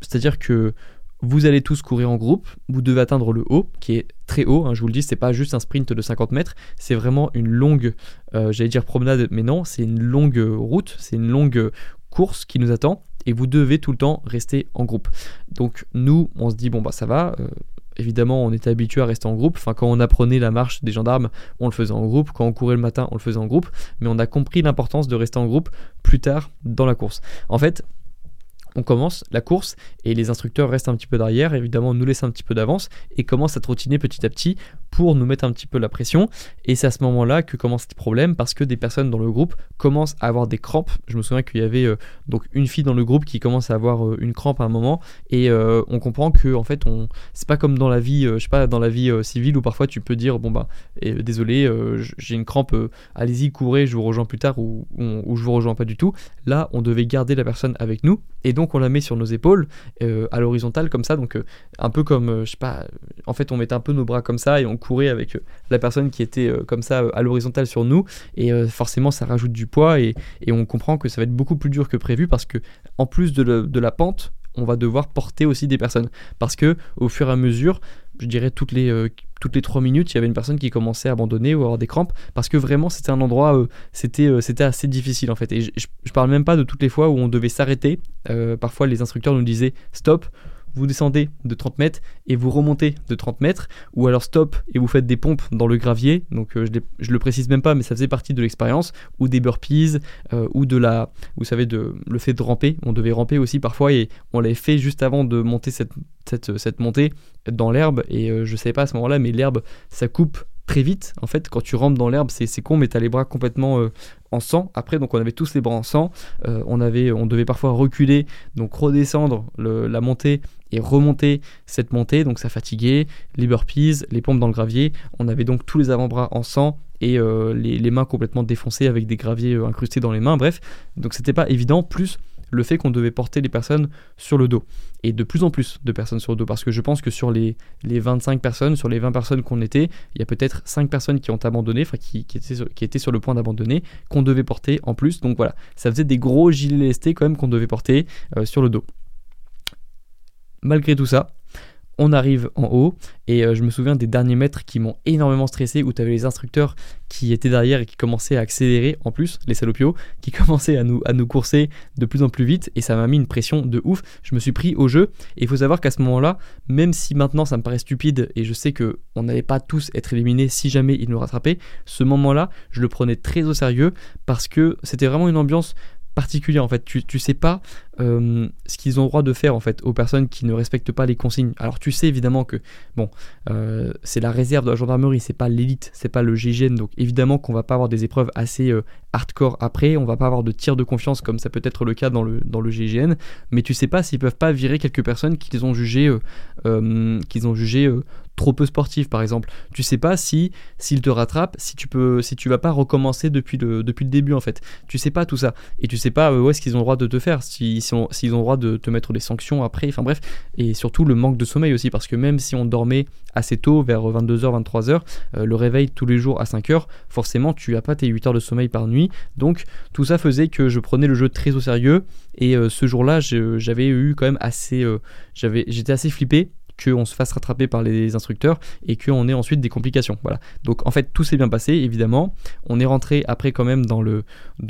C'est-à-dire que vous allez tous courir en groupe, vous devez atteindre le haut, qui est très haut, hein, je vous le dis, c'est pas juste un sprint de 50 mètres, c'est vraiment une longue, promenade, mais non, c'est une longue route, c'est une longue course qui nous attend, et vous devez tout le temps rester en groupe. Donc nous, on se dit, ça va... Évidemment, on était habitué à rester en groupe. Enfin, quand on apprenait la marche des gendarmes, on le faisait en groupe. Quand on courait le matin, on le faisait en groupe. Mais on a compris l'importance de rester en groupe plus tard dans la course. En fait, on commence la course et les instructeurs restent un petit peu derrière. Évidemment, nous laissent un petit peu d'avance et commencent à trottiner petit à petit pour nous mettre un petit peu la pression. Et c'est à ce moment-là que commencent les problèmes, parce que des personnes dans le groupe commencent à avoir des crampes. Je me souviens qu'il y avait donc une fille dans le groupe qui commence à avoir une crampe à un moment, et on comprend que en fait, c'est pas comme dans la vie, civile, où parfois tu peux dire désolé, j'ai une crampe, allez-y, courez, je vous rejoins plus tard, ou je vous rejoins pas du tout. Là, on devait garder la personne avec nous, et donc on la met sur nos épaules à l'horizontale comme ça, donc un peu comme en fait on mettait un peu nos bras comme ça et on courait avec la personne qui était comme ça à l'horizontale sur nous, et forcément ça rajoute du poids, et on comprend que ça va être beaucoup plus dur que prévu, parce que en plus de la pente, on va devoir porter aussi des personnes, parce que au fur et à mesure je dirais toutes les 3 minutes, il y avait une personne qui commençait à abandonner ou à avoir des crampes, parce que vraiment c'était un endroit, c'était assez difficile en fait. Et je parle même pas de toutes les fois où on devait s'arrêter, parfois les instructeurs nous disaient stop, vous descendez de 30 mètres et vous remontez de 30 mètres, ou alors stop et vous faites des pompes dans le gravier, donc je le précise même pas, mais ça faisait partie de l'expérience, ou des burpees, ou de la, vous savez, le fait de ramper, on devait ramper aussi parfois, et on l'avait fait juste avant de monter cette montée dans l'herbe, et je savais pas à ce moment-là, mais l'herbe, ça coupe très vite, en fait, quand tu rampes dans l'herbe, c'est con, mais t'as les bras complètement en sang. Après, donc on avait tous les bras en sang, on devait parfois reculer, donc redescendre la montée et remonter cette montée, donc ça fatiguait, les burpees, les pompes dans le gravier, on avait donc tous les avant-bras en sang et les mains complètement défoncées avec des graviers incrustés dans les mains, bref, donc c'était pas évident, plus le fait qu'on devait porter les personnes sur le dos. Et de plus en plus de personnes sur le dos, parce que je pense que sur les 25 personnes, sur les 20 personnes qu'on était, il y a peut-être 5 personnes qui ont abandonné, enfin qui étaient sur le point d'abandonner, qu'on devait porter en plus. Donc voilà, ça faisait des gros gilets lestés quand même qu'on devait porter sur le dos. Malgré tout ça, on arrive en haut, et je me souviens des derniers mètres qui m'ont énormément stressé, où tu avais les instructeurs qui étaient derrière et qui commençaient à accélérer, en plus, les salopios, qui commençaient à nous courser de plus en plus vite, et ça m'a mis une pression de ouf. Je me suis pris au jeu, et il faut savoir qu'à ce moment-là, même si maintenant ça me paraît stupide, et je sais qu'on n'allait pas tous être éliminés si jamais ils nous rattrapaient, ce moment-là, je le prenais très au sérieux, parce que c'était vraiment une ambiance particulier en fait, tu sais pas ce qu'ils ont le droit de faire en fait aux personnes qui ne respectent pas les consignes. Alors tu sais évidemment que c'est la réserve de la gendarmerie, c'est pas l'élite, c'est pas le GIGN, donc évidemment qu'on va pas avoir des épreuves assez hardcore après, on va pas avoir de tir de confiance comme ça peut être le cas dans le GIGN, mais tu sais pas s'ils peuvent pas virer quelques personnes qu'ils ont jugé trop peu sportif par exemple. Tu sais pas s'il te rattrape, si tu vas pas recommencer depuis le début en fait. Tu sais pas tout ça, et tu sais pas ce qu'ils ont le droit de te faire, s'ils ont le droit de te mettre des sanctions après, enfin bref. Et surtout le manque de sommeil aussi, parce que même si on dormait assez tôt, vers 22h, 23h, le réveil tous les jours à 5h, forcément tu as pas tes 8 heures de sommeil par nuit, donc tout ça faisait que je prenais le jeu très au sérieux, et ce jour-là j'avais eu quand même j'étais assez flippé qu'on se fasse rattraper par les instructeurs et qu'on ait ensuite des complications. Voilà. Donc en fait tout s'est bien passé évidemment. On est rentré après quand même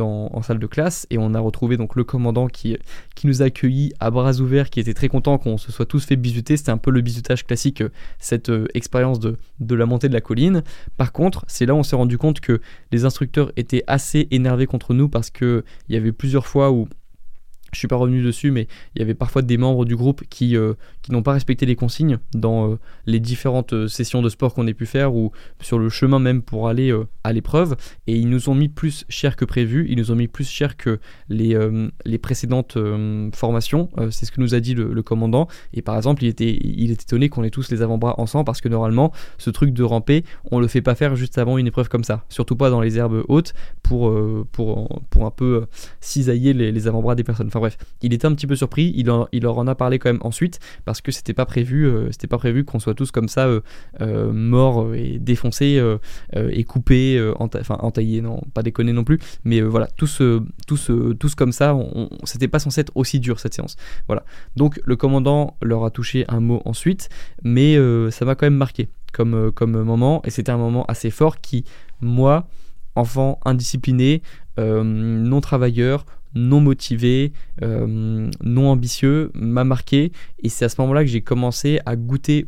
en salle de classe, et on a retrouvé donc le commandant qui nous a accueillis à bras ouverts, qui était très content qu'on se soit tous fait bisuter. C'était un peu le bisutage classique, cette expérience de la montée de la colline. Par contre, c'est là où on s'est rendu compte que les instructeurs étaient assez énervés contre nous, parce qu'il y avait plusieurs fois où je suis pas revenu dessus, mais il y avait parfois des membres du groupe qui n'ont pas respecté les consignes dans les différentes sessions de sport qu'on ait pu faire, ou sur le chemin même pour aller à l'épreuve, et ils nous ont mis plus cher que prévu, ils nous ont mis plus cher que les précédentes formations, c'est ce que nous a dit le commandant. Et par exemple, il était étonné qu'on ait tous les avant-bras en sang, parce que normalement ce truc de ramper, on le fait pas faire juste avant une épreuve comme ça, surtout pas dans les herbes hautes, pour un peu cisailler les avant-bras des personnes. Enfin, bref, il était un petit peu surpris, il leur en a parlé quand même ensuite, parce que c'était pas prévu qu'on soit tous comme ça morts et défoncés et coupés, entaillés, non, pas déconner non plus, mais voilà, tous comme ça, c'était pas censé être aussi dur cette séance. Voilà. Donc le commandant leur a touché un mot ensuite, mais ça m'a quand même marqué comme moment, et c'était un moment assez fort qui, moi, enfant indiscipliné, non travailleur, non motivé, non ambitieux, m'a marqué. Et c'est à ce moment-là que j'ai commencé à goûter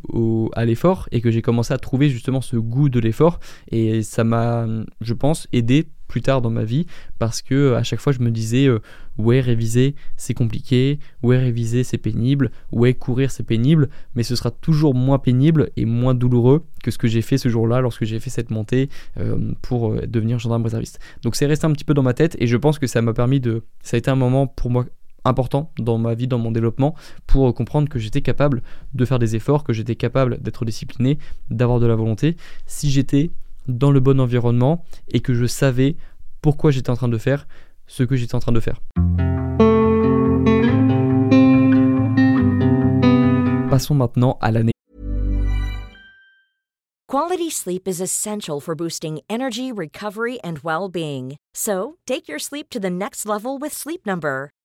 à l'effort, et que j'ai commencé à trouver justement ce goût de l'effort, et ça m'a, je pense, aidé plus tard dans ma vie, parce que à chaque fois je me disais ouais, réviser c'est compliqué, ouais, réviser c'est pénible, ouais, courir c'est pénible, mais ce sera toujours moins pénible et moins douloureux que ce que j'ai fait ce jour-là, lorsque j'ai fait cette montée pour devenir gendarme réserviste. Donc c'est resté un petit peu dans ma tête, et je pense que ça m'a permis ça a été un moment pour moi important dans ma vie, dans mon développement, pour comprendre que j'étais capable de faire des efforts, que j'étais capable d'être discipliné, d'avoir de la volonté, si j'étais dans le bon environnement et que je savais pourquoi j'étais en train de faire ce que j'étais en train de faire. Passons maintenant à l'année. Quality sleep is essential for boosting energy, recovery, and well-being. So, take your sleep to the next level with Sleep Number.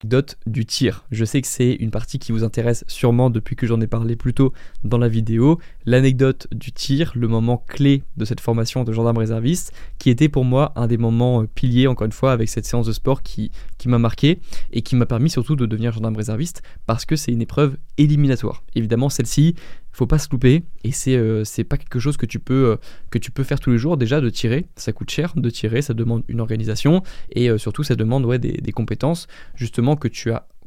Anecdote du tir. Je sais que c'est une partie qui vous intéresse sûrement depuis que j'en ai parlé plus tôt dans la vidéo. L'anecdote du tir, le moment clé de cette formation de gendarme réserviste, qui était pour moi un des moments piliers, encore une fois, avec cette séance de sport qui m'a marqué et qui m'a permis surtout de devenir gendarme réserviste, parce que c'est une épreuve éliminatoire. Évidemment, celle-ci, faut pas se louper, et c'est pas quelque chose que tu peux faire tous les jours. Déjà, de tirer, ça coûte cher, de tirer, ça demande une organisation, et surtout ça demande des compétences justement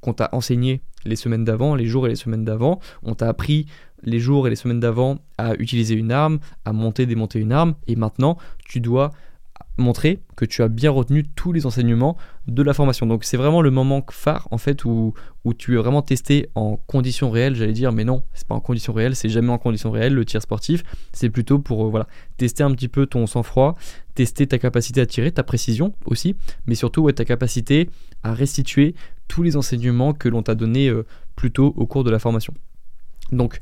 qu'on t'a enseigné les semaines d'avant, les jours et les semaines d'avant. On t'a appris les jours et les semaines d'avant à utiliser une arme, à monter, démonter une arme, et maintenant tu dois montrer que tu as bien retenu tous les enseignements de la formation. Donc c'est vraiment le moment phare en fait où tu es vraiment testé en conditions réelles, j'allais dire, mais non, c'est pas en conditions réelles, c'est jamais en conditions réelles le tir sportif, c'est plutôt pour tester un petit peu ton sang-froid, tester ta capacité à tirer, ta précision aussi, mais surtout ta capacité à restituer tous les enseignements que l'on t'a donné plus tôt au cours de la formation. Donc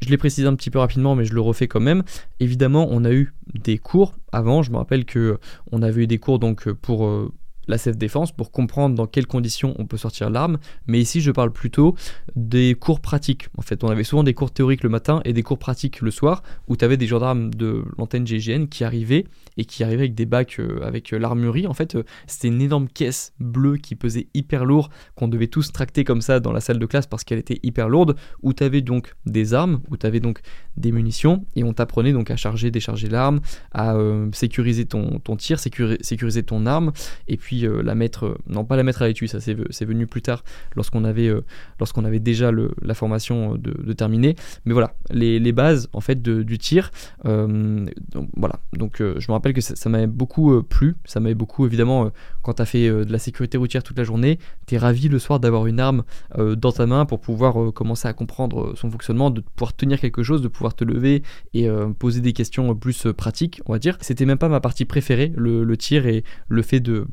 je l'ai précisé un petit peu rapidement, mais je le refais quand même. Évidemment, on a eu des cours avant. Je me rappelle qu'on avait eu des cours donc pour la self-défense, pour comprendre dans quelles conditions on peut sortir l'arme. Mais ici, je parle plutôt des cours pratiques. En fait, on avait souvent des cours théoriques le matin et des cours pratiques le soir, où tu avais des gendarmes de l'antenne GIGN qui arrivaient avec des bacs, avec l'armurerie. En fait, c'était une énorme caisse bleue qui pesait hyper lourd, qu'on devait tous tracter comme ça dans la salle de classe parce qu'elle était hyper lourde, où tu avais donc des armes, où tu avais donc des munitions, et on t'apprenait donc à charger, décharger l'arme, à sécuriser ton tir, sécuriser ton arme, et puis pas la mettre à l'étui, ça c'est venu plus tard lorsqu'on avait déjà la formation de terminée. Mais voilà, les bases en fait du tir. Je me rappelle que ça m'avait beaucoup plu, ça m'avait beaucoup, évidemment, quand t'as fait de la sécurité routière toute la journée, t'es ravi le soir d'avoir une arme dans ta main pour pouvoir commencer à comprendre son fonctionnement, de pouvoir tenir quelque chose, de pouvoir te lever et poser des questions plus pratiques, on va dire. C'était même pas ma partie préférée, le tir et le fait de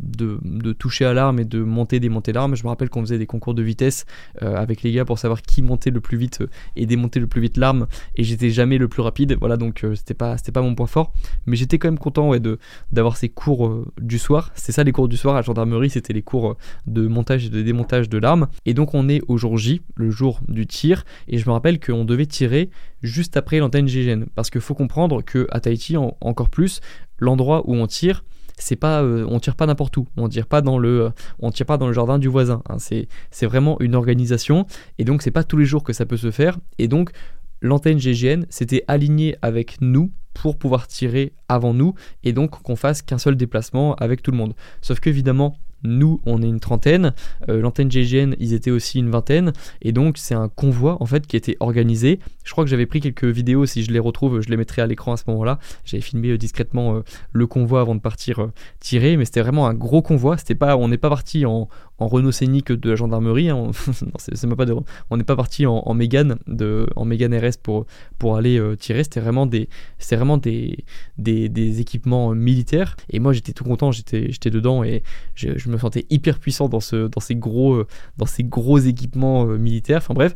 toucher à l'arme et de démonter l'arme. Je me rappelle qu'on faisait des concours de vitesse avec les gars pour savoir qui montait le plus vite et démontait le plus vite l'arme, et j'étais jamais le plus rapide, voilà, donc c'était pas mon point fort, mais j'étais quand même content d'avoir ces cours du soir. C'est ça, les cours du soir à la gendarmerie, c'était les cours de montage et de démontage de l'arme. Et donc on est au jour J, le jour du tir, et je me rappelle qu'on devait tirer juste après l'antenne GIGN, parce qu'il faut comprendre qu'à Tahiti, encore plus, l'endroit où on tire, c'est pas on tire pas n'importe où, on tire pas dans le jardin du voisin, hein. C'est vraiment une organisation, et donc c'est pas tous les jours que ça peut se faire, et donc l'antenne GIGN s'était alignée avec nous pour pouvoir tirer avant nous, et donc qu'on fasse qu'un seul déplacement avec tout le monde. Sauf qu'évidemment, nous, on est une trentaine, l'antenne GIGN, ils étaient aussi une vingtaine, et donc c'est un convoi en fait qui était organisé. Je crois que j'avais pris quelques vidéos, si je les retrouve, je les mettrai à l'écran à ce moment-là. J'avais filmé discrètement le convoi avant de partir tirer, mais c'était vraiment un gros convoi. On n'est pas parti en Renault Scénic de la gendarmerie, hein. Non, c'est même pas on n'est pas parti en Mégane RS pour aller tirer. C'était vraiment des équipements militaires, et moi j'étais tout content, j'étais dedans, et je me sentais hyper puissant dans ces gros équipements militaires. Enfin bref,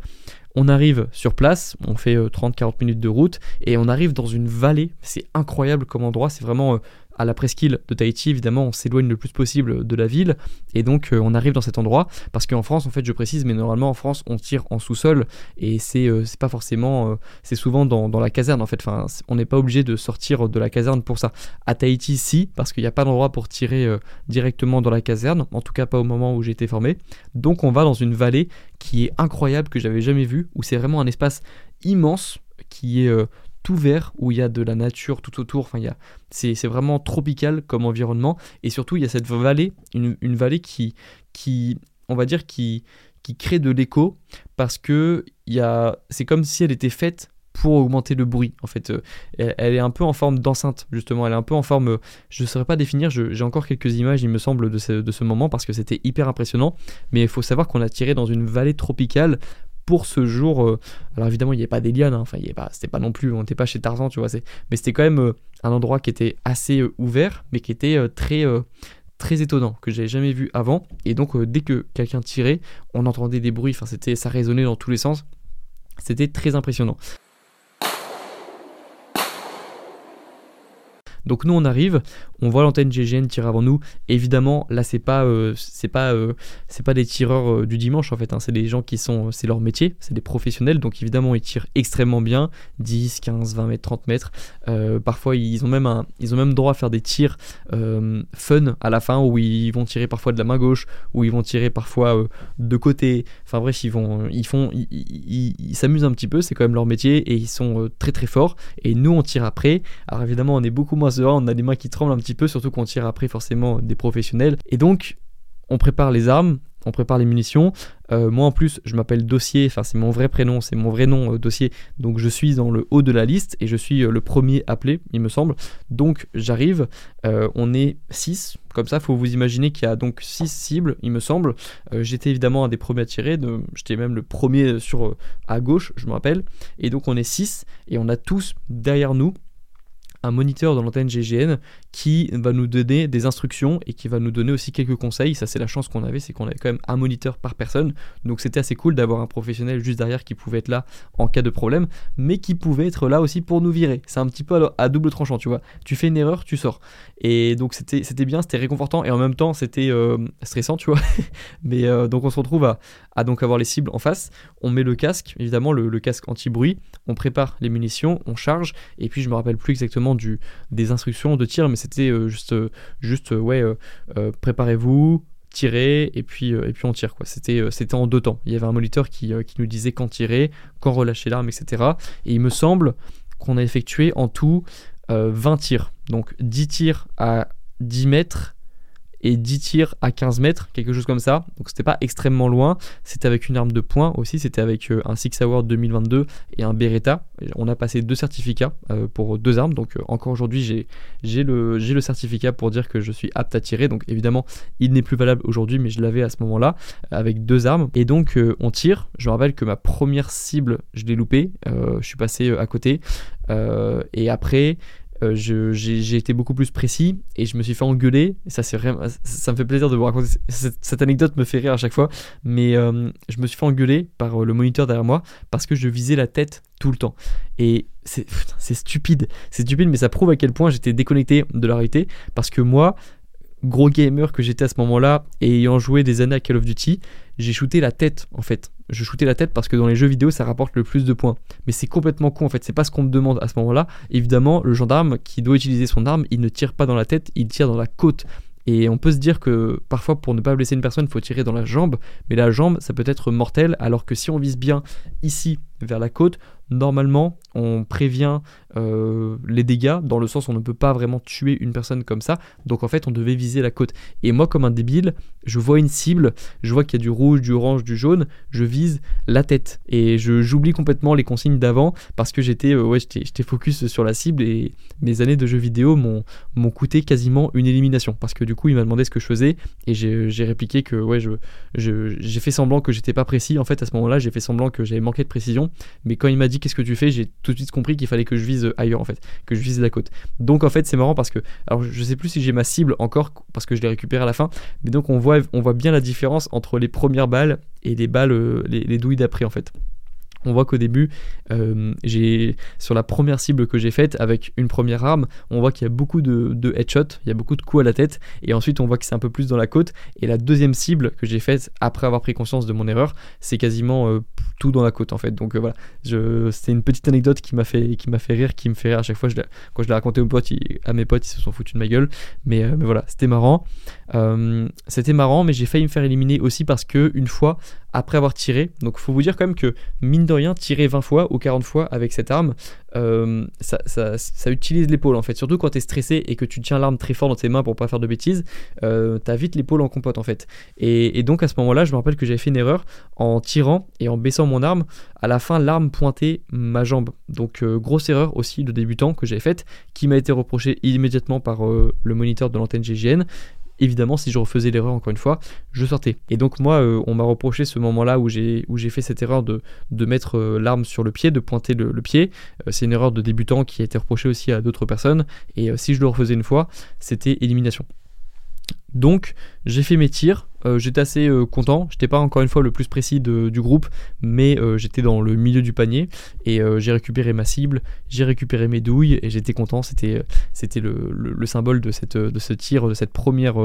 on arrive sur place, on fait 30-40 minutes de route, et on arrive dans une vallée. C'est incroyable comme endroit, c'est vraiment à la presqu'île de Tahiti, évidemment, on s'éloigne le plus possible de la ville, et donc on arrive dans cet endroit, parce qu'en France, en fait, je précise, mais normalement en France, on tire en sous-sol, et c'est pas forcément, c'est souvent dans la caserne, en fait, enfin, on n'est pas obligé de sortir de la caserne pour ça. À Tahiti, si, parce qu'il n'y a pas d'endroit pour tirer directement dans la caserne, en tout cas pas au moment où j'ai été formé, donc on va dans une vallée qui est incroyable, que j'avais jamais vue, où c'est vraiment un espace immense, qui est tout vert, où il y a de la nature tout autour, enfin, c'est vraiment tropical comme environnement, et surtout il y a cette vallée, une vallée qui on va dire qui crée de l'écho, parce que c'est comme si elle était faite pour augmenter le bruit, en fait. Elle est un peu en forme d'enceinte, justement, elle est un peu en forme, je ne saurais pas définir, j'ai encore quelques images, il me semble, de ce moment, parce que c'était hyper impressionnant, mais il faut savoir qu'on a tiré dans une vallée tropicale pour ce jour. Alors évidemment il n'y avait pas des lianes, hein, enfin c'était pas non plus, on n'était pas chez Tarzan, tu vois, mais c'était quand même un endroit qui était assez ouvert, mais qui était très étonnant, que j'avais jamais vu avant, et donc dès que quelqu'un tirait, on entendait des bruits, enfin ça résonnait dans tous les sens, c'était très impressionnant. Donc nous on arrive, on voit l'antenne GIGN tirer avant nous. Évidemment là c'est pas des tireurs du dimanche en fait, hein. C'est des gens qui sont, c'est leur métier, c'est des professionnels, donc évidemment ils tirent extrêmement bien, 10, 15, 20 mètres, 30 mètres. Parfois ils ont même droit à faire des tirs fun à la fin, où ils vont tirer parfois de la main gauche, où ils vont tirer parfois de côté. Enfin bref, ils s'amusent un petit peu, c'est quand même leur métier, et ils sont très très forts. Et nous on tire après. Alors évidemment on est beaucoup moins serein, on a les mains qui tremblent un petit peu, surtout qu'on tire après forcément des professionnels, et donc on prépare les armes, on prépare les munitions. Moi en plus je m'appelle Dossier, enfin c'est mon vrai prénom, c'est mon vrai nom, Dossier, donc je suis dans le haut de la liste et je suis le premier appelé il me semble, donc j'arrive, on est 6, comme ça faut vous imaginer qu'il y a donc 6 cibles il me semble, j'étais évidemment un des premiers à tirer, j'étais même le premier sur à gauche je me rappelle, et donc on est 6 et on a tous derrière nous un moniteur dans l'antenne GIGN qui va nous donner des instructions et qui va nous donner aussi quelques conseils. Ça c'est la chance qu'on avait, c'est qu'on avait quand même un moniteur par personne, donc c'était assez cool d'avoir un professionnel juste derrière qui pouvait être là en cas de problème, mais qui pouvait être là aussi pour nous virer. C'est un petit peu à double tranchant, tu vois, tu fais une erreur, tu sors, et donc c'était bien, c'était réconfortant, et en même temps c'était stressant, tu vois. Mais donc on se retrouve à donc avoir les cibles en face, on met le casque, évidemment le casque anti-bruit, on prépare les munitions, on charge, et puis je me rappelle plus exactement des instructions de tir, mais c'était préparez-vous, tirez, et puis on tire quoi. C'était en deux temps, il y avait un moniteur qui nous disait quand tirer, quand relâcher l'arme, etc. Et il me semble qu'on a effectué en tout 20 tirs, donc 10 tirs à 10 mètres et 10 tirs à 15 mètres, quelque chose comme ça, donc c'était pas extrêmement loin, c'était avec une arme de poing aussi, c'était avec un Sig Sauer 2022 et un Beretta, on a passé 2 certificats pour 2 armes, donc encore aujourd'hui j'ai le certificat pour dire que je suis apte à tirer, donc évidemment il n'est plus valable aujourd'hui, mais je l'avais à ce moment là avec 2 armes, et donc on tire, je me rappelle que ma première cible je l'ai loupée, je suis passé à côté, et après j'ai été beaucoup plus précis et je me suis fait engueuler. Ça me fait plaisir de vous raconter cette anecdote, me fait rire à chaque fois, mais je me suis fait engueuler par le moniteur derrière moi parce que je visais la tête tout le temps, et c'est stupide, mais ça prouve à quel point j'étais déconnecté de la réalité, parce que moi, gros gamer que j'étais à ce moment-là, et ayant joué des années à Call of Duty, j'ai shooté la tête en fait. Je shootais la tête parce que dans les jeux vidéo ça rapporte le plus de points, mais c'est complètement con en fait, c'est pas ce qu'on me demande à ce moment-là. Évidemment le gendarme qui doit utiliser son arme, il ne tire pas dans la tête, il tire dans la côte, et on peut se dire que parfois pour ne pas blesser une personne il faut tirer dans la jambe, mais la jambe ça peut être mortel, alors que si on vise bien ici vers la côte, normalement on prévient les dégâts, dans le sens où on ne peut pas vraiment tuer une personne comme ça, donc en fait on devait viser la côte. Et moi comme un débile, je vois une cible, je vois qu'il y a du rouge, du orange, du jaune, je vise la tête, et j'oublie complètement les consignes d'avant, parce que j'étais focus sur la cible, et mes années de jeux vidéo m'ont coûté quasiment une élimination, parce que du coup il m'a demandé ce que je faisais, et j'ai répliqué que j'ai fait semblant que j'étais pas précis, en fait à ce moment là j'ai fait semblant que j'avais manqué de précision, mais quand il m'a dit qu'est-ce que tu fais, j'ai tout de suite compris qu'il fallait que je vise ailleurs en fait, que je vise la côte. Donc en fait c'est marrant parce que, alors je sais plus si j'ai ma cible encore parce que je l'ai récupérée à la fin, mais donc on voit bien la différence entre les premières balles et les balles, les douilles d'après en fait. On voit qu'au début, sur la première cible que j'ai faite avec une première arme, on voit qu'il y a beaucoup de headshots, il y a beaucoup de coups à la tête, et ensuite on voit que c'est un peu plus dans la côte. Et la deuxième cible que j'ai faite après avoir pris conscience de mon erreur, c'est quasiment tout dans la côte en fait. Donc voilà, c'était une petite anecdote qui m'a fait rire, qui me fait rire à chaque fois. Quand je l'ai raconté à mes potes, ils se sont foutus de ma gueule. Mais voilà, c'était marrant. Mais j'ai failli me faire éliminer aussi parce que une fois, après avoir tiré, donc il faut vous dire quand même que mine de rien, tirer 20 fois ou 40 fois avec cette arme, ça utilise l'épaule en fait, surtout quand t'es stressé et que tu tiens l'arme très fort dans tes mains pour pas faire de bêtises, t'as vite l'épaule en compote en fait, et donc à ce moment là je me rappelle que j'avais fait une erreur en tirant et en baissant mon arme, à la fin l'arme pointait ma jambe, donc grosse erreur aussi de débutant que j'avais faite, qui m'a été reprochée immédiatement par le moniteur de l'antenne GIGN. Évidemment, si je refaisais l'erreur encore une fois, je sortais. Et donc moi, on m'a reproché ce moment-là où j'ai fait cette erreur de mettre l'arme sur le pied, de pointer le pied. C'est une erreur de débutant qui a été reprochée aussi à d'autres personnes. Et si je le refaisais une fois, c'était élimination. Donc j'ai fait mes tirs, j'étais assez content, j'étais pas encore une fois le plus précis du groupe, mais j'étais dans le milieu du panier et j'ai récupéré ma cible, j'ai récupéré mes douilles et j'étais content, c'était le symbole de ce tir, de cette première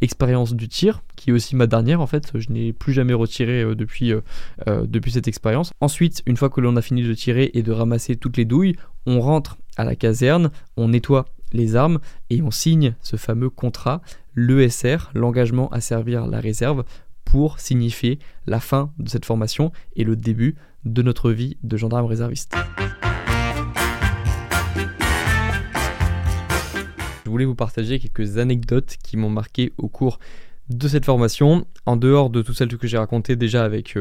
expérience du tir, qui est aussi ma dernière en fait, je n'ai plus jamais retiré depuis cette expérience. Ensuite, une fois que l'on a fini de tirer et de ramasser toutes les douilles, on rentre à la caserne, on nettoie les armes et on signe ce fameux contrat, l'ESR, l'engagement à servir la réserve, pour signifier la fin de cette formation et le début de notre vie de gendarme réserviste. Je voulais vous partager quelques anecdotes qui m'ont marqué au cours de cette formation, en dehors de toutes celles que j'ai racontées déjà avec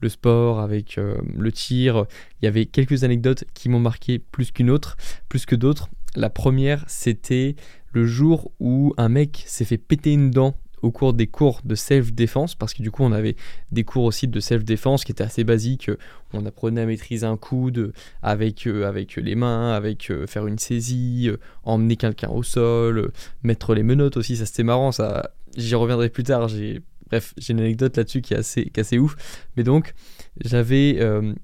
le sport, avec le tir. Il y avait quelques anecdotes qui m'ont marqué plus que d'autres. La première, c'était le jour où un mec s'est fait péter une dent au cours des cours de self-défense, parce que du coup on avait des cours aussi de self-défense qui étaient assez basiques, on apprenait à maîtriser un coude avec les mains, avec faire une saisie, emmener quelqu'un au sol, mettre les menottes aussi, ça c'était marrant, ça j'y reviendrai plus tard, j'ai une anecdote là-dessus qui est assez ouf. Mais donc j'avais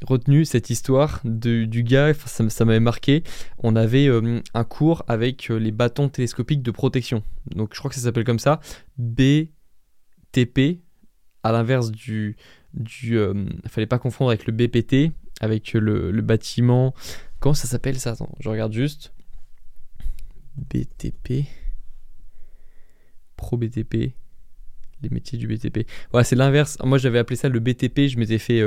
retenu cette histoire du gars, ça m'avait marqué. On avait un cours avec les bâtons télescopiques de protection. Donc je crois que ça s'appelle comme ça, BTP, à l'inverse du fallait pas confondre avec le BPT, avec le bâtiment. Comment ça s'appelle ça ? Attends, je regarde juste. BTP, Pro BTP. Les métiers du BTP. Voilà, c'est l'inverse. Moi, j'avais appelé ça le BTP. Je m'étais fait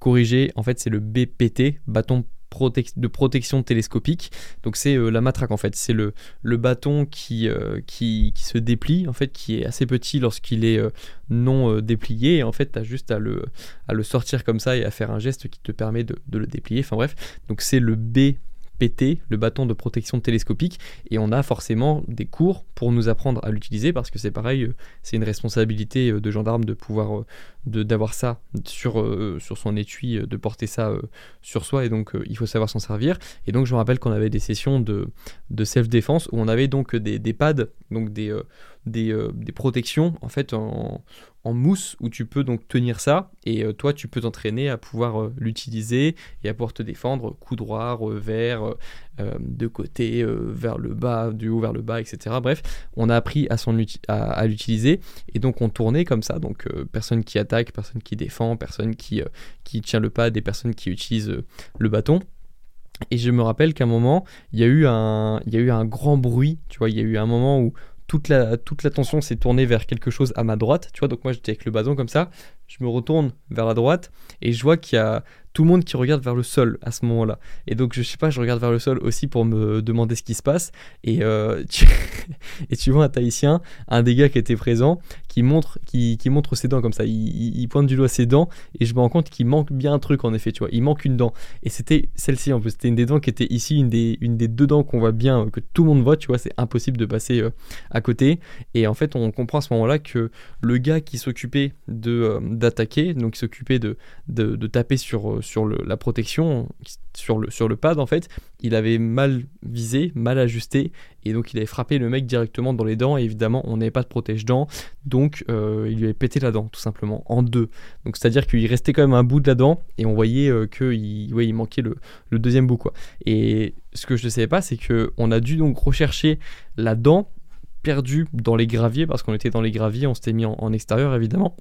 corriger. En fait, c'est le BPT, bâton de protection télescopique. Donc, c'est la matraque, en fait. C'est le bâton qui se déplie, en fait, qui est assez petit lorsqu'il est non déplié. Et en fait, tu as juste à le sortir comme ça et à faire un geste qui te permet de le déplier. Enfin, bref. Donc, c'est le BPT, le bâton de protection télescopique, et on a forcément des cours pour nous apprendre à l'utiliser, parce que c'est pareil, c'est une responsabilité de gendarme de pouvoir d'avoir ça sur son étui, de porter ça sur soi, et donc il faut savoir s'en servir. Et donc je me rappelle qu'on avait des sessions de self-défense où on avait donc des pads, donc des protections en fait en mousse, où tu peux donc tenir ça et toi tu peux t'entraîner à pouvoir l'utiliser et à pouvoir te défendre coup droit, revers, de côté, vers le bas, du haut vers le bas, etc. Bref, on a appris à l'utiliser, et donc on tournait comme ça, donc personne qui attaque, personne qui défend, personne qui tient le pad et personne qui utilise le bâton. Et je me rappelle qu'à un moment il y a eu un grand bruit, tu vois, il y a eu un moment où toute l'attention s'est tournée vers quelque chose à ma droite, tu vois, donc moi j'étais avec le bâton comme ça, je me retourne vers la droite et je vois qu'il y a tout le monde qui regarde vers le sol à ce moment-là. Et donc, je sais pas, je regarde vers le sol aussi pour me demander ce qui se passe. Et tu vois un Tahitien, un des gars qui était présent, qui montre ses dents comme ça. Il pointe du doigt ses dents et je me rends compte qu'il manque bien un truc, en effet, tu vois. Il manque une dent. Et c'était celle-ci, en plus. C'était une des dents qui était ici, une des deux dents qu'on voit bien, que tout le monde voit, tu vois. C'est impossible de passer à côté. Et en fait, on comprend à ce moment-là que le gars qui s'occupait d'attaquer, donc qui s'occupait de taper sur la protection, sur le pad en fait, il avait mal visé, mal ajusté, et donc il avait frappé le mec directement dans les dents, et évidemment on n'avait pas de protège-dents, donc il lui avait pété la dent tout simplement, en deux. Donc c'est-à-dire qu'il restait quand même un bout de la dent, et on voyait qu'il manquait le deuxième bout, quoi. Et ce que je ne savais pas, c'est qu'on a dû donc rechercher la dent perdue dans les graviers, parce qu'on était dans les graviers, on s'était mis en extérieur évidemment.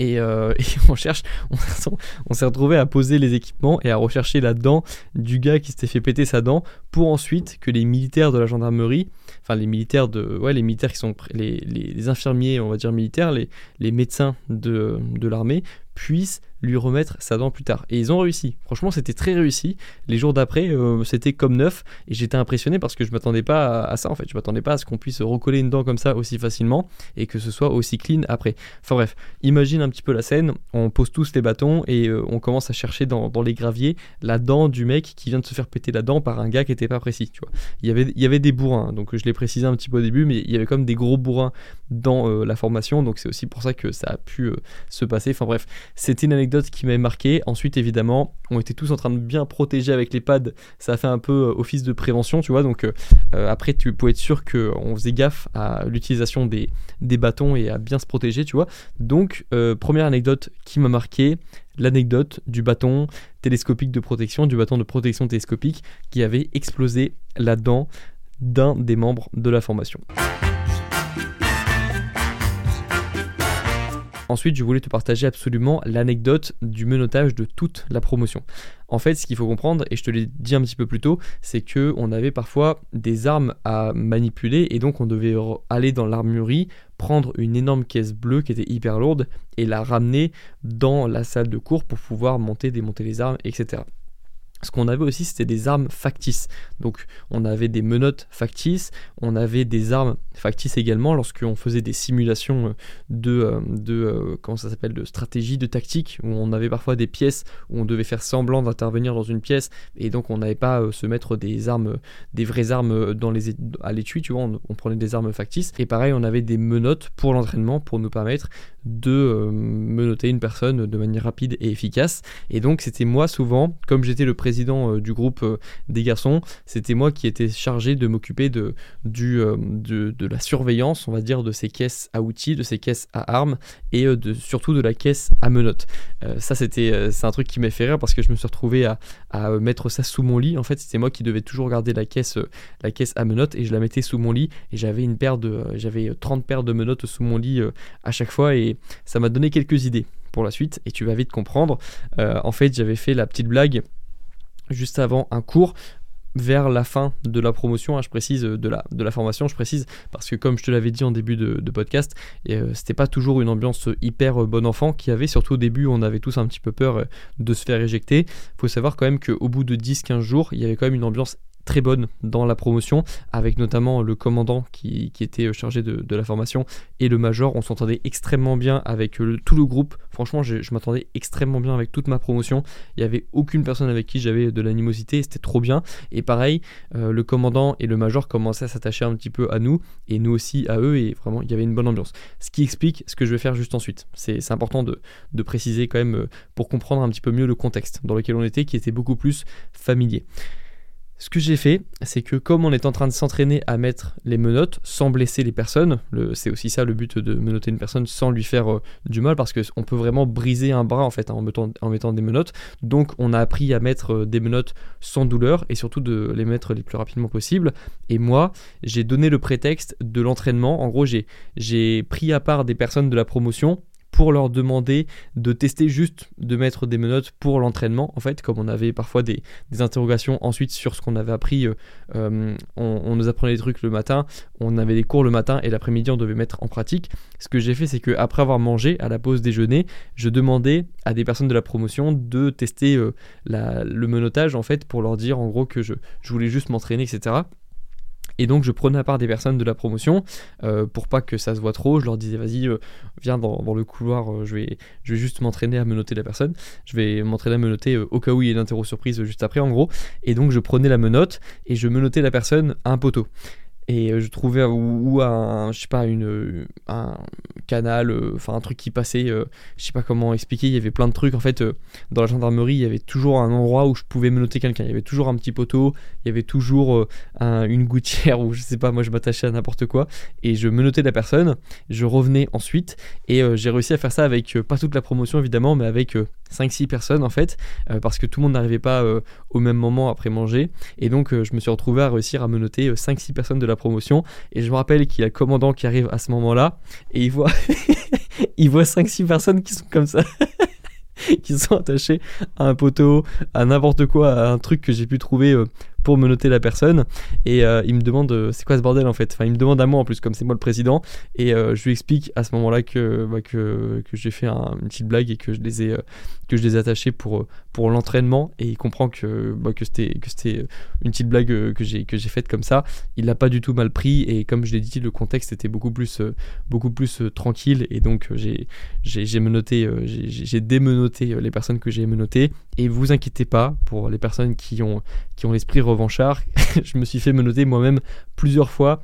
Et on s'est retrouvé à poser les équipements et à rechercher la dent du gars qui s'était fait péter sa dent, pour ensuite que les militaires de la gendarmerie, enfin les militaires qui sont les infirmiers, on va dire militaires, les médecins de l'armée, puissent lui remettre sa dent plus tard. Et ils ont réussi. Franchement, c'était très réussi. Les jours d'après, c'était comme neuf. Et j'étais impressionné parce que je ne m'attendais pas à ça, en fait. Je ne m'attendais pas à ce qu'on puisse recoller une dent comme ça aussi facilement et que ce soit aussi clean après. Enfin bref, imagine un petit peu la scène. On pose tous les bâtons et on commence à chercher dans les graviers la dent du mec qui vient de se faire péter la dent par un gars qui n'était pas précis, tu vois. Il y avait des bourrins. Donc je l'ai précisé un petit peu au début, mais il y avait quand même des gros bourrins dans la formation. Donc c'est aussi pour ça que ça a pu se passer. Enfin bref, c'était une anecdote qui m'avait marqué. Ensuite, évidemment, on était tous en train de bien protéger avec les pads. Ça a fait un peu office de prévention, tu vois. Donc après, tu peux être sûr qu'on faisait gaffe à l'utilisation des bâtons et à bien se protéger, tu vois. Donc première anecdote qui m'a marqué, l'anecdote du bâton télescopique de protection, télescopique qui avait explosé la dent d'un des membres de la formation. Ensuite, je voulais te partager absolument l'anecdote du menottage de toute la promotion. En fait, ce qu'il faut comprendre, et je te l'ai dit un petit peu plus tôt, c'est qu'on avait parfois des armes à manipuler, et donc on devait aller dans l'armurerie, prendre une énorme caisse bleue qui était hyper lourde, et la ramener dans la salle de cours pour pouvoir monter, démonter les armes, etc. Ce qu'on avait aussi, c'était des armes factices. Donc on avait des menottes factices, on avait des armes factices également lorsqu'on faisait des simulations de stratégie, de tactique, où on avait parfois des pièces où on devait faire semblant d'intervenir dans une pièce, et donc on n'allait pas se mettre des vraies armes à l'étui, tu vois, on prenait des armes factices. Et pareil, on avait des menottes pour l'entraînement, pour nous permettre de menotter une personne de manière rapide et efficace. Et donc c'était moi, souvent, comme j'étais le président du groupe des garçons, c'était moi qui étais chargé de m'occuper de la surveillance, on va dire, de ces caisses à outils, de ces caisses à armes, et surtout de la caisse à menottes. C'est un truc qui m'a fait rire parce que je me suis retrouvé à mettre ça sous mon lit. En fait, c'était moi qui devais toujours garder la caisse à menottes, et je la mettais sous mon lit, et j'avais 30 paires de menottes sous mon lit à chaque fois, et ça m'a donné quelques idées pour la suite, et tu vas vite comprendre. En fait, j'avais fait la petite blague juste avant un cours, vers la fin de la promotion, hein, je précise, de la formation, je précise, parce que comme je te l'avais dit en début de podcast, c'était pas toujours une ambiance hyper bon enfant qu'il y avait, surtout au début, on avait tous un petit peu peur de se faire éjecter. Faut savoir quand même qu'au bout de 10-15 jours, il y avait quand même une ambiance très bonne dans la promotion, avec notamment le commandant qui était chargé de la formation, et le major. On s'entendait extrêmement bien avec tout le groupe. Franchement, je m'entendais extrêmement bien avec toute ma promotion. Il n'y avait aucune personne avec qui j'avais de l'animosité, c'était trop bien. Et pareil, le commandant et le major commençaient à s'attacher un petit peu à nous, et nous aussi à eux, et vraiment il y avait une bonne ambiance. Ce qui explique ce que je vais faire juste ensuite. C'est important de préciser quand même, pour comprendre un petit peu mieux le contexte dans lequel on était, qui était beaucoup plus familier. Ce que j'ai fait, c'est que comme on est en train de s'entraîner à mettre les menottes sans blesser les personnes, c'est aussi ça le but de menotter une personne, sans lui faire du mal, parce qu'on peut vraiment briser un bras en fait, hein, en mettant des menottes. Donc on a appris à mettre des menottes sans douleur, et surtout de les mettre les plus rapidement possible. Et moi, j'ai donné le prétexte de l'entraînement. En gros, j'ai pris à part des personnes de la promotion pour leur demander de tester juste de mettre des menottes pour l'entraînement. En fait, comme on avait parfois des interrogations ensuite sur ce qu'on avait appris, on nous apprenait des trucs le matin, on avait des cours le matin et l'après-midi on devait mettre en pratique. Ce que j'ai fait, c'est qu'après avoir mangé, à la pause déjeuner, je demandais à des personnes de la promotion de tester le menottage, en fait, pour leur dire en gros que je voulais juste m'entraîner, etc. Et donc je prenais à part des personnes de la promotion pour pas que ça se voit trop. Je leur disais vas-y, viens dans le couloir, je vais juste m'entraîner à menotter la personne. Je vais m'entraîner à menotter au cas où il y a une interro surprise juste après, en gros. Et donc je prenais la menotte et je menottais la personne à un poteau. Et je trouvais ou un, je sais pas, un canal, enfin un truc qui passait, je sais pas comment expliquer, il y avait plein de trucs en fait. Dans la gendarmerie, il y avait toujours un endroit où je pouvais menotter quelqu'un, il y avait toujours un petit poteau, il y avait toujours une gouttière ou je sais pas, moi je m'attachais à n'importe quoi et je menottais la personne, je revenais ensuite et j'ai réussi à faire ça avec, pas toute la promotion évidemment, mais avec 5-6 personnes en fait, parce que tout le monde n'arrivait pas au même moment après manger et donc je me suis retrouvé à réussir à menotter 5-6 personnes de la promotion et je me rappelle qu'il y a le commandant qui arrive à ce moment-là et il voit il voit 5-6 personnes qui sont comme ça qui sont attachées à un poteau, à n'importe quoi, à un truc que j'ai pu trouver pour menotter la personne et il me demande c'est quoi ce bordel en fait, enfin il me demande à moi en plus comme c'est moi le président et je lui explique à ce moment-là que j'ai fait une petite blague et que je les ai attachés pour l'entraînement et il comprend que c'était une petite blague que j'ai faite comme ça, il l'a pas du tout mal pris et comme je l'ai dit le contexte était beaucoup plus tranquille et donc j'ai démenoté les personnes que j'ai menotées et vous inquiétez pas pour les personnes qui ont l'esprit revanchard, je me suis fait menotter moi-même plusieurs fois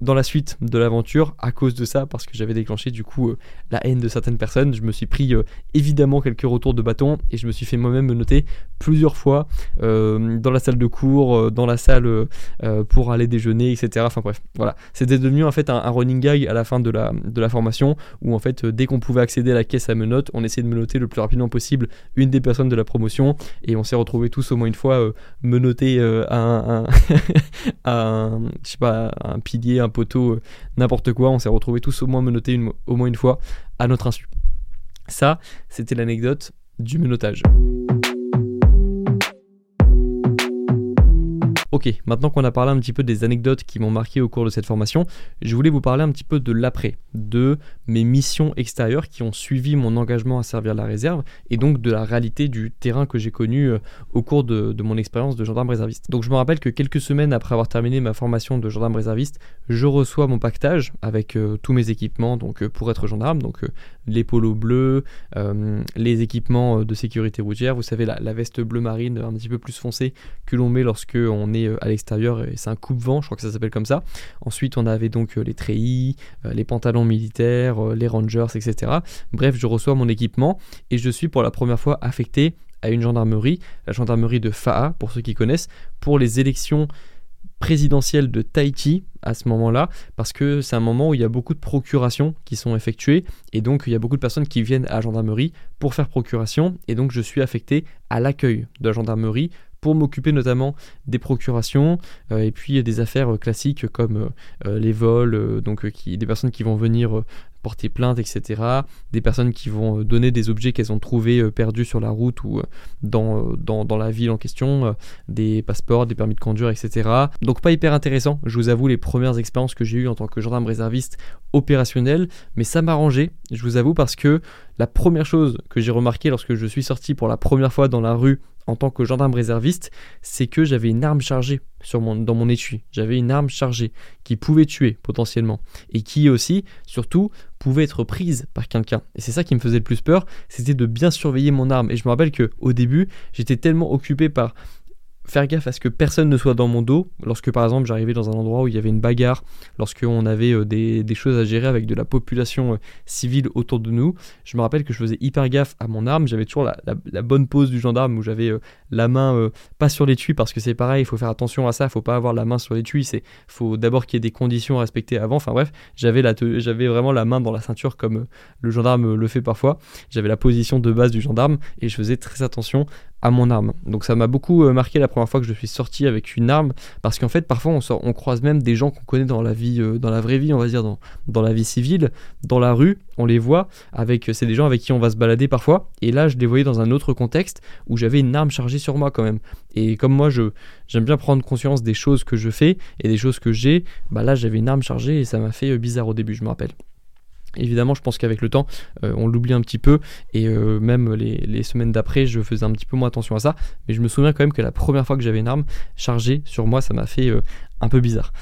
dans la suite de l'aventure à cause de ça parce que j'avais déclenché du coup la haine de certaines personnes, je me suis pris évidemment quelques retours de bâton et je me suis fait moi-même menotter plusieurs fois dans la salle de cours, dans la salle pour aller déjeuner, etc. Enfin bref, voilà, c'était devenu en fait un running gag à la fin de la formation où en fait dès qu'on pouvait accéder à la caisse à menottes, on essayait de menotter le plus rapidement possible une des personnes de la promotion et on s'est retrouvés tous au moins une fois menottés à un je sais pas, un pilier, un poteau, n'importe quoi, on s'est retrouvés tous au moins menottés au moins une fois à notre insu. Ça, c'était l'anecdote du menottage. Ok, maintenant qu'on a parlé un petit peu des anecdotes qui m'ont marqué au cours de cette formation, je voulais vous parler un petit peu de l'après, de mes missions extérieures qui ont suivi mon engagement à servir la réserve et donc de la réalité du terrain que j'ai connu au cours de mon expérience de gendarme réserviste. Donc je me rappelle que quelques semaines après avoir terminé ma formation de gendarme réserviste, je reçois mon pactage avec tous mes équipements donc, pour être gendarme, donc les polos bleus, les équipements de sécurité routière, vous savez la veste bleu marine un petit peu plus foncée que l'on met lorsque on est à l'extérieur et c'est un coupe-vent, je crois que ça s'appelle comme ça. Ensuite on avait donc les treillis, les pantalons militaires, les rangers, etc. Bref, je reçois mon équipement et je suis pour la première fois affecté à une gendarmerie, la gendarmerie de Faa pour ceux qui connaissent, pour les élections présidentielle de Tahiti à ce moment-là, parce que c'est un moment où il y a beaucoup de procurations qui sont effectuées et donc il y a beaucoup de personnes qui viennent à la gendarmerie pour faire procuration et donc je suis affecté à l'accueil de la gendarmerie pour m'occuper notamment des procurations et puis des affaires classiques comme les vols, donc des personnes qui vont venir porter plainte, etc. Des personnes qui vont donner des objets qu'elles ont trouvés perdus sur la route ou dans la ville en question, des passeports, des permis de conduire, etc. Donc pas hyper intéressant, je vous avoue, les premières expériences que j'ai eues en tant que gendarme réserviste opérationnel, mais ça m'arrangeait, je vous avoue, parce que la première chose que j'ai remarqué lorsque je suis sorti pour la première fois dans la rue en tant que gendarme réserviste, c'est que j'avais une arme chargée dans mon étui. J'avais une arme chargée qui pouvait tuer potentiellement et qui aussi, surtout, pouvait être prise par quelqu'un. Et c'est ça qui me faisait le plus peur, c'était de bien surveiller mon arme. Et je me rappelle qu'au début, j'étais tellement occupé par faire gaffe à ce que personne ne soit dans mon dos, lorsque par exemple j'arrivais dans un endroit où il y avait une bagarre, lorsqu'on avait des choses à gérer avec de la population civile autour de nous, je me rappelle que je faisais hyper gaffe à mon arme, j'avais toujours la bonne pose du gendarme où j'avais la main pas sur l'étui, parce que c'est pareil, il faut faire attention à ça, il faut pas avoir la main sur l'étui, il faut d'abord qu'il y ait des conditions à respecter avant, enfin bref, j'avais vraiment la main dans la ceinture comme le gendarme le fait parfois, j'avais la position de base du gendarme et je faisais très attention à mon arme. Donc ça m'a beaucoup marqué la première fois que je suis sorti avec une arme, parce qu'en fait parfois on croise même des gens qu'on connaît dans la vie, dans la vraie vie, on va dire dans la vie civile, dans la rue, on les voit, c'est des gens avec qui on va se balader parfois, et là je les voyais dans un autre contexte où j'avais une arme chargée sur moi quand même. Et comme moi j'aime bien prendre conscience des choses que je fais et des choses que j'ai, bah là j'avais une arme chargée et ça m'a fait bizarre au début, je me rappelle. Évidemment, je pense qu'avec le temps, on l'oublie un petit peu et même les semaines d'après, je faisais un petit peu moins attention à ça. Mais je me souviens quand même que la première fois que j'avais une arme chargée sur moi, ça m'a fait un peu bizarre.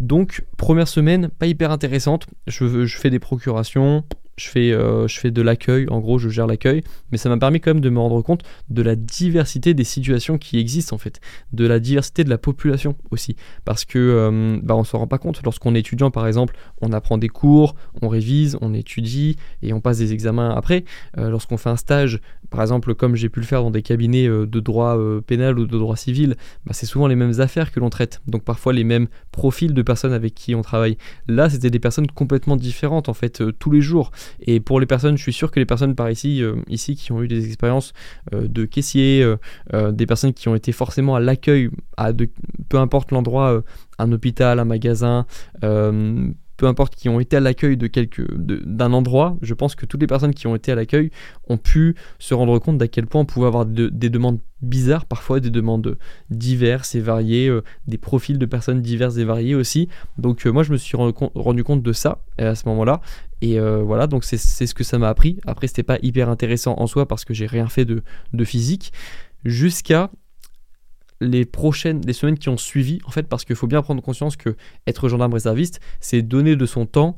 Donc, première semaine, pas hyper intéressante. Je fais des procurations, je fais de l'accueil, en gros je gère l'accueil, mais ça m'a permis quand même de me rendre compte de la diversité des situations qui existent en fait, de la diversité de la population aussi, parce que bah, on ne s'en rend pas compte. Lorsqu'on est étudiant par exemple, on apprend des cours, on révise, on étudie et on passe des examens après. Lorsqu'on fait un stage, par exemple comme j'ai pu le faire dans des cabinets de droit pénal ou de droit civil, bah, c'est souvent les mêmes affaires que l'on traite, donc parfois les mêmes profils de personnes avec qui on travaille. Là c'était des personnes complètement différentes en fait tous les jours. Et pour les personnes, je suis sûr que les personnes par ici qui ont eu des expériences de caissier, des personnes qui ont été forcément à l'accueil, peu importe l'endroit, un hôpital, un magasin, peu importe, qui ont été à l'accueil d'un endroit, je pense que toutes les personnes qui ont été à l'accueil ont pu se rendre compte d'à quel point on pouvait avoir des demandes bizarres, parfois des demandes diverses et variées, des profils de personnes diverses et variées aussi. Donc moi je me suis rendu compte de ça à ce moment-là. Et voilà, donc c'est ce que ça m'a appris. Après c'était pas hyper intéressant en soi parce que j'ai rien fait de physique jusqu'à les semaines qui ont suivi, en fait, parce qu'il faut bien prendre conscience que être gendarme réserviste, c'est donner de son temps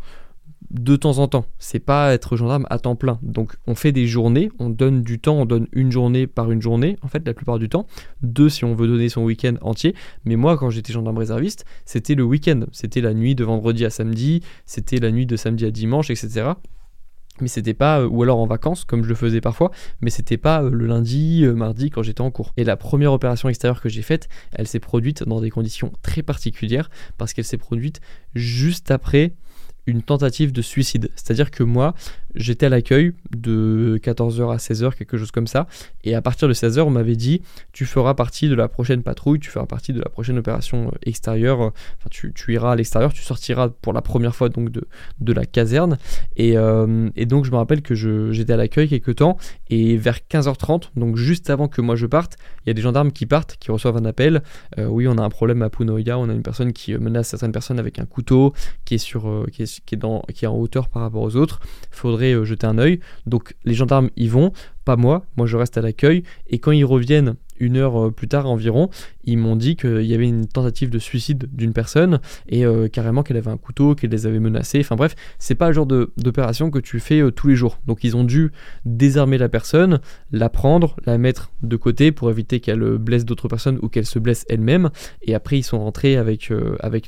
de temps en temps, c'est pas être gendarme à temps plein. Donc on fait des journées, on donne du temps, on donne une journée par une journée, en fait la plupart du temps, deux si on veut donner son week-end entier. Mais moi quand j'étais gendarme réserviste, c'était le week-end, c'était la nuit de vendredi à samedi, c'était la nuit de samedi à dimanche, etc. Mais c'était pas, ou alors en vacances comme je le faisais parfois, mais c'était pas le lundi, mardi quand j'étais en cours. Et la première opération extérieure que j'ai faite, elle s'est produite dans des conditions très particulières parce qu'elle s'est produite juste après une tentative de suicide. C'est-à-dire que moi, j'étais à l'accueil de 14h à 16h, quelque chose comme ça, et à partir de 16h, on m'avait dit « tu feras partie de la prochaine patrouille, tu feras partie de la prochaine opération extérieure, enfin, tu iras à l'extérieur, tu sortiras pour la première fois donc de la caserne ». Et donc, je me rappelle que j'étais à l'accueil quelques temps, et vers 15h30, donc juste avant que moi je parte, il y a des gendarmes qui partent, qui reçoivent un appel. Oui, on a un problème à Punoïa, on a une personne qui menace certaines personnes avec un couteau, qui est en hauteur par rapport aux autres, faudrait jeter un œil. Donc les gendarmes y vont, pas moi je reste à l'accueil, et quand ils reviennent une heure plus tard environ, ils m'ont dit qu'il y avait une tentative de suicide d'une personne et carrément qu'elle avait un couteau, qu'elle les avait menacés, enfin bref, c'est pas le genre d'opération que tu fais tous les jours. Donc ils ont dû désarmer la personne, la prendre, la mettre de côté pour éviter qu'elle blesse d'autres personnes ou qu'elle se blesse elle-même, et après ils sont rentrés avec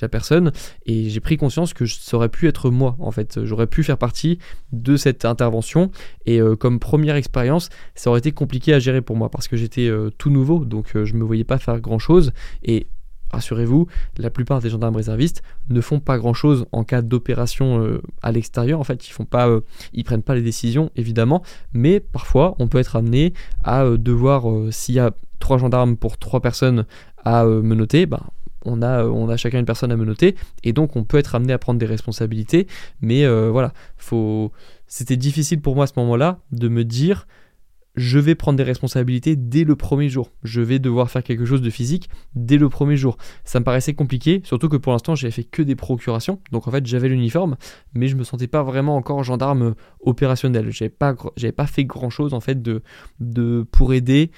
la personne. Et j'ai pris conscience que ça aurait pu être moi en fait, j'aurais pu faire partie de cette intervention, et comme première expérience ça aurait été compliqué à gérer pour moi parce que j'étais tout nouveau, donc je me voyais pas faire grand chose. Et rassurez-vous, la plupart des gendarmes réservistes ne font pas grand chose en cas d'opération à l'extérieur. En fait, ils prennent pas les décisions évidemment, mais parfois on peut être amené à devoir, s'il y a 3 gendarmes pour 3 personnes à menotter, ben on a chacun une personne à menotter, et donc on peut être amené à prendre des responsabilités. Mais voilà, c'était difficile pour moi à ce moment-là de me dire je vais prendre des responsabilités dès le premier jour. Je vais devoir faire quelque chose de physique dès le premier jour. Ça me paraissait compliqué, surtout que pour l'instant, j'avais fait que des procurations. Donc en fait, j'avais l'uniforme, mais je me sentais pas vraiment encore gendarme opérationnel. J'avais pas fait grand-chose en fait pour aider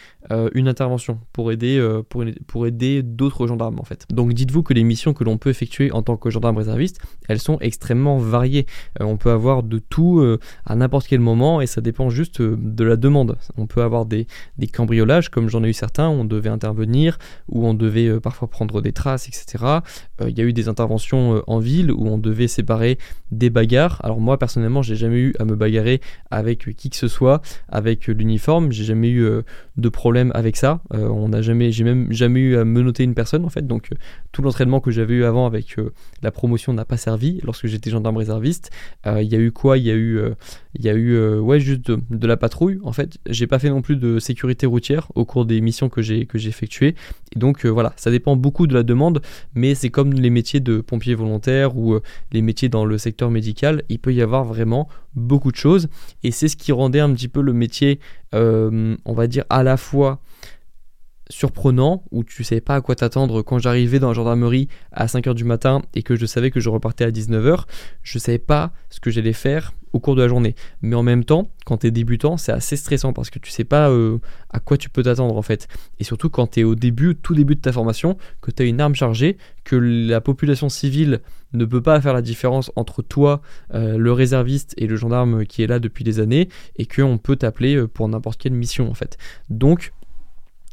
une intervention, pour aider d'autres gendarmes en fait. Donc dites-vous que les missions que l'on peut effectuer en tant que gendarme réserviste, elles sont extrêmement variées. On peut avoir de tout à n'importe quel moment, et ça dépend juste de la demande. On peut avoir des cambriolages, comme j'en ai eu certains, où on devait intervenir, où on devait parfois prendre des traces, etc. Il y a eu des interventions en ville où on devait séparer des bagarres. Alors moi, personnellement, j'ai jamais eu à me bagarrer avec qui que ce soit, avec l'uniforme. J'ai jamais eu de problème avec ça. J'ai même jamais eu à menotter une personne, en fait. Donc tout l'entraînement que j'avais eu avant avec la promotion n'a pas servi lorsque j'étais gendarme réserviste. Il y a eu juste de la patrouille, en fait. J'ai pas fait non plus de sécurité routière au cours des missions que j'ai effectuées. Et donc voilà, ça dépend beaucoup de la demande, mais c'est comme les métiers de pompiers volontaires ou les métiers dans le secteur médical, il peut y avoir vraiment beaucoup de choses. Et c'est ce qui rendait un petit peu le métier, on va dire, à la fois surprenant, où tu savais pas à quoi t'attendre. Quand j'arrivais dans la gendarmerie à 5h du matin et que je savais que je repartais à 19h, je savais pas ce que j'allais faire au cours de la journée. Mais en même temps, quand t'es débutant, c'est assez stressant parce que tu sais pas à quoi tu peux t'attendre en fait. Et surtout quand t'es au début, tout début de ta formation, que t'as une arme chargée, que la population civile ne peut pas faire la différence entre toi, le réserviste et le gendarme qui est là depuis des années, et qu'on peut t'appeler pour n'importe quelle mission en fait. Donc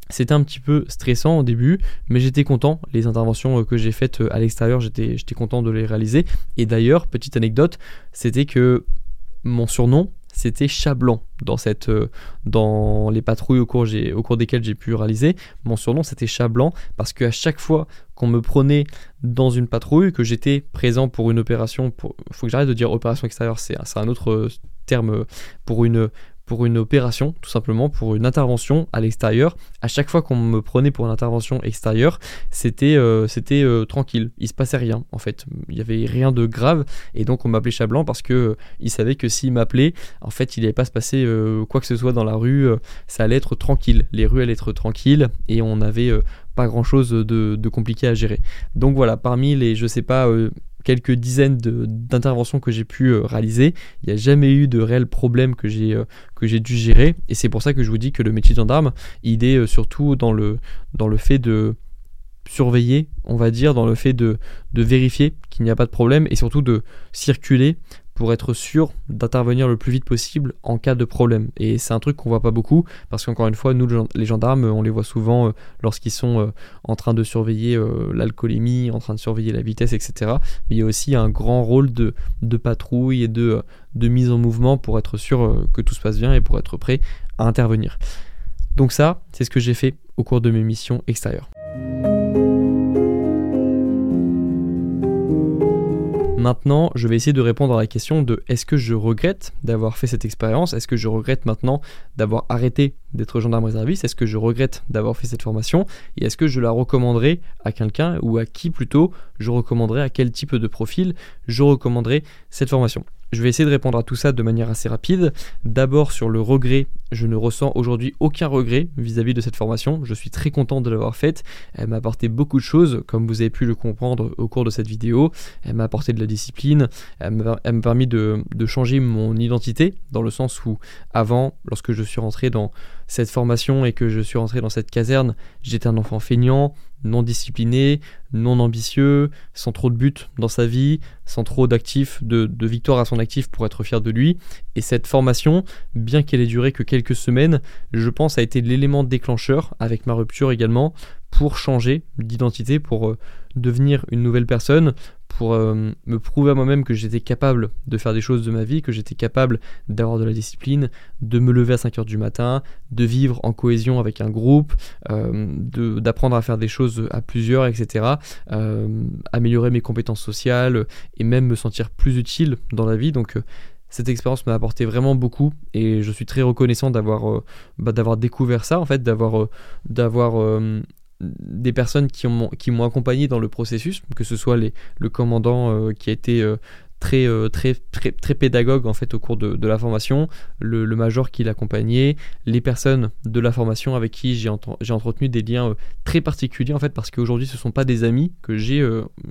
c'était un petit peu stressant au début, mais j'étais content. Les interventions que j'ai faites à l'extérieur, j'étais content de les réaliser. Et d'ailleurs, petite anecdote, c'était que mon surnom, c'était Chat Blanc. Dans les patrouilles au cours desquelles j'ai pu réaliser, mon surnom c'était Chat Blanc, parce qu'à chaque fois qu'on me prenait dans une patrouille, que j'étais présent pour une opération, faut que j'arrête de dire opération extérieure, c'est un autre terme pour une opération, tout simplement, pour une intervention à l'extérieur. À chaque fois qu'on me prenait pour une intervention extérieure, c'était tranquille, il se passait rien en fait, il n'y avait rien de grave, et donc on m'appelait Chat Blanc parce que il savait que s'il m'appelait, en fait il n'allait pas se passer quoi que ce soit dans la rue, ça allait être tranquille, les rues allaient être tranquilles, et on n'avait pas grand chose de compliqué à gérer. Donc voilà, parmi les quelques dizaines d'interventions que j'ai pu réaliser, il n'y a jamais eu de réel problème que j'ai dû gérer, et c'est pour ça que je vous dis que le métier de gendarme, il est surtout dans le fait de surveiller, on va dire, dans le fait de vérifier qu'il n'y a pas de problème, et surtout de circuler pour être sûr d'intervenir le plus vite possible en cas de problème. Et c'est un truc qu'on voit pas beaucoup, parce qu'encore une fois, nous les gendarmes, on les voit souvent lorsqu'ils sont en train de surveiller l'alcoolémie, en train de surveiller la vitesse, etc. Mais il y a aussi un grand rôle de patrouille et de mise en mouvement pour être sûr que tout se passe bien et pour être prêt à intervenir. Donc ça, c'est ce que j'ai fait au cours de mes missions extérieures. Maintenant, je vais essayer de répondre à la question de est-ce que je regrette d'avoir fait cette expérience ? Est-ce que je regrette maintenant d'avoir arrêté d'être gendarme réserviste ? Est-ce que je regrette d'avoir fait cette formation ? Et est-ce que je la recommanderais à quelqu'un, ou à qui plutôt je recommanderais, à quel type de profil je recommanderais cette formation ? Je vais essayer de répondre à tout ça de manière assez rapide. D'abord, sur le regret, je ne ressens aujourd'hui aucun regret vis-à-vis de cette formation. Je suis très content de l'avoir faite. Elle m'a apporté beaucoup de choses, comme vous avez pu le comprendre au cours de cette vidéo. Elle m'a apporté de la discipline. Elle m'a permis de changer mon identité, dans le sens où avant, lorsque je suis rentré dans cette formation et que je suis rentré dans cette caserne, j'étais un enfant feignant, non discipliné, non ambitieux, sans trop de but dans sa vie, sans trop d'actifs, de victoires à son actif pour être fier de lui. Et cette formation, bien qu'elle ait duré que quelques semaines, je pense a été l'élément déclencheur, avec ma rupture également, pour changer d'identité, pour devenir une nouvelle personne, pour me prouver à moi-même que j'étais capable de faire des choses de ma vie, que j'étais capable d'avoir de la discipline, de me lever à 5h du matin, de vivre en cohésion avec un groupe, d'apprendre à faire des choses à plusieurs, etc. Améliorer mes compétences sociales et même me sentir plus utile dans la vie. Donc cette expérience m'a apporté vraiment beaucoup, et je suis très reconnaissant d'avoir découvert ça en fait, d'avoir des personnes qui m'ont accompagné dans le processus, que ce soit le commandant qui a été très pédagogue en fait au cours de la formation, le major qui l'accompagnait, les personnes de la formation avec qui j'ai entretenu des liens très particuliers en fait, parce qu'aujourd'hui ce ne sont pas des amis que j'ai,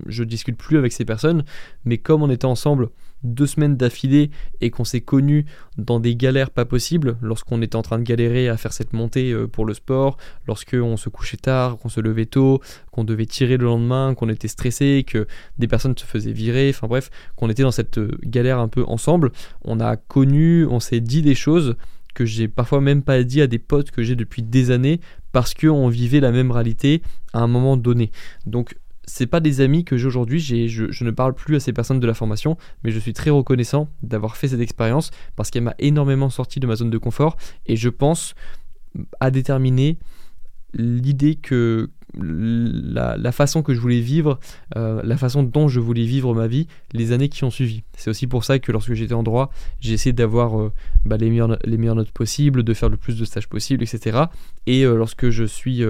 je ne discute plus avec ces personnes, mais comme on était ensemble 2 semaines d'affilée et qu'on s'est connus dans des galères pas possibles, lorsqu'on était en train de galérer à faire cette montée pour le sport, lorsqu'on se couchait tard, qu'on se levait tôt, qu'on devait tirer le lendemain, qu'on était stressé, que des personnes se faisaient virer, enfin bref, qu'on était dans cette galère un peu ensemble, on a connu, on s'est dit des choses que j'ai parfois même pas dit à des potes que j'ai depuis des années, parce qu'on vivait la même réalité à un moment donné. Donc c'est pas des amis que j'ai aujourd'hui, je ne parle plus à ces personnes de la formation, mais je suis très reconnaissant d'avoir fait cette expérience, parce qu'elle m'a énormément sorti de ma zone de confort, et je pense à déterminer l'idée que la façon que je voulais vivre, la façon dont je voulais vivre ma vie les années qui ont suivi. C'est aussi pour ça que lorsque j'étais en droit, j'ai essayé d'avoir les meilleures notes possibles, de faire le plus de stages possible, etc. Et lorsque je suis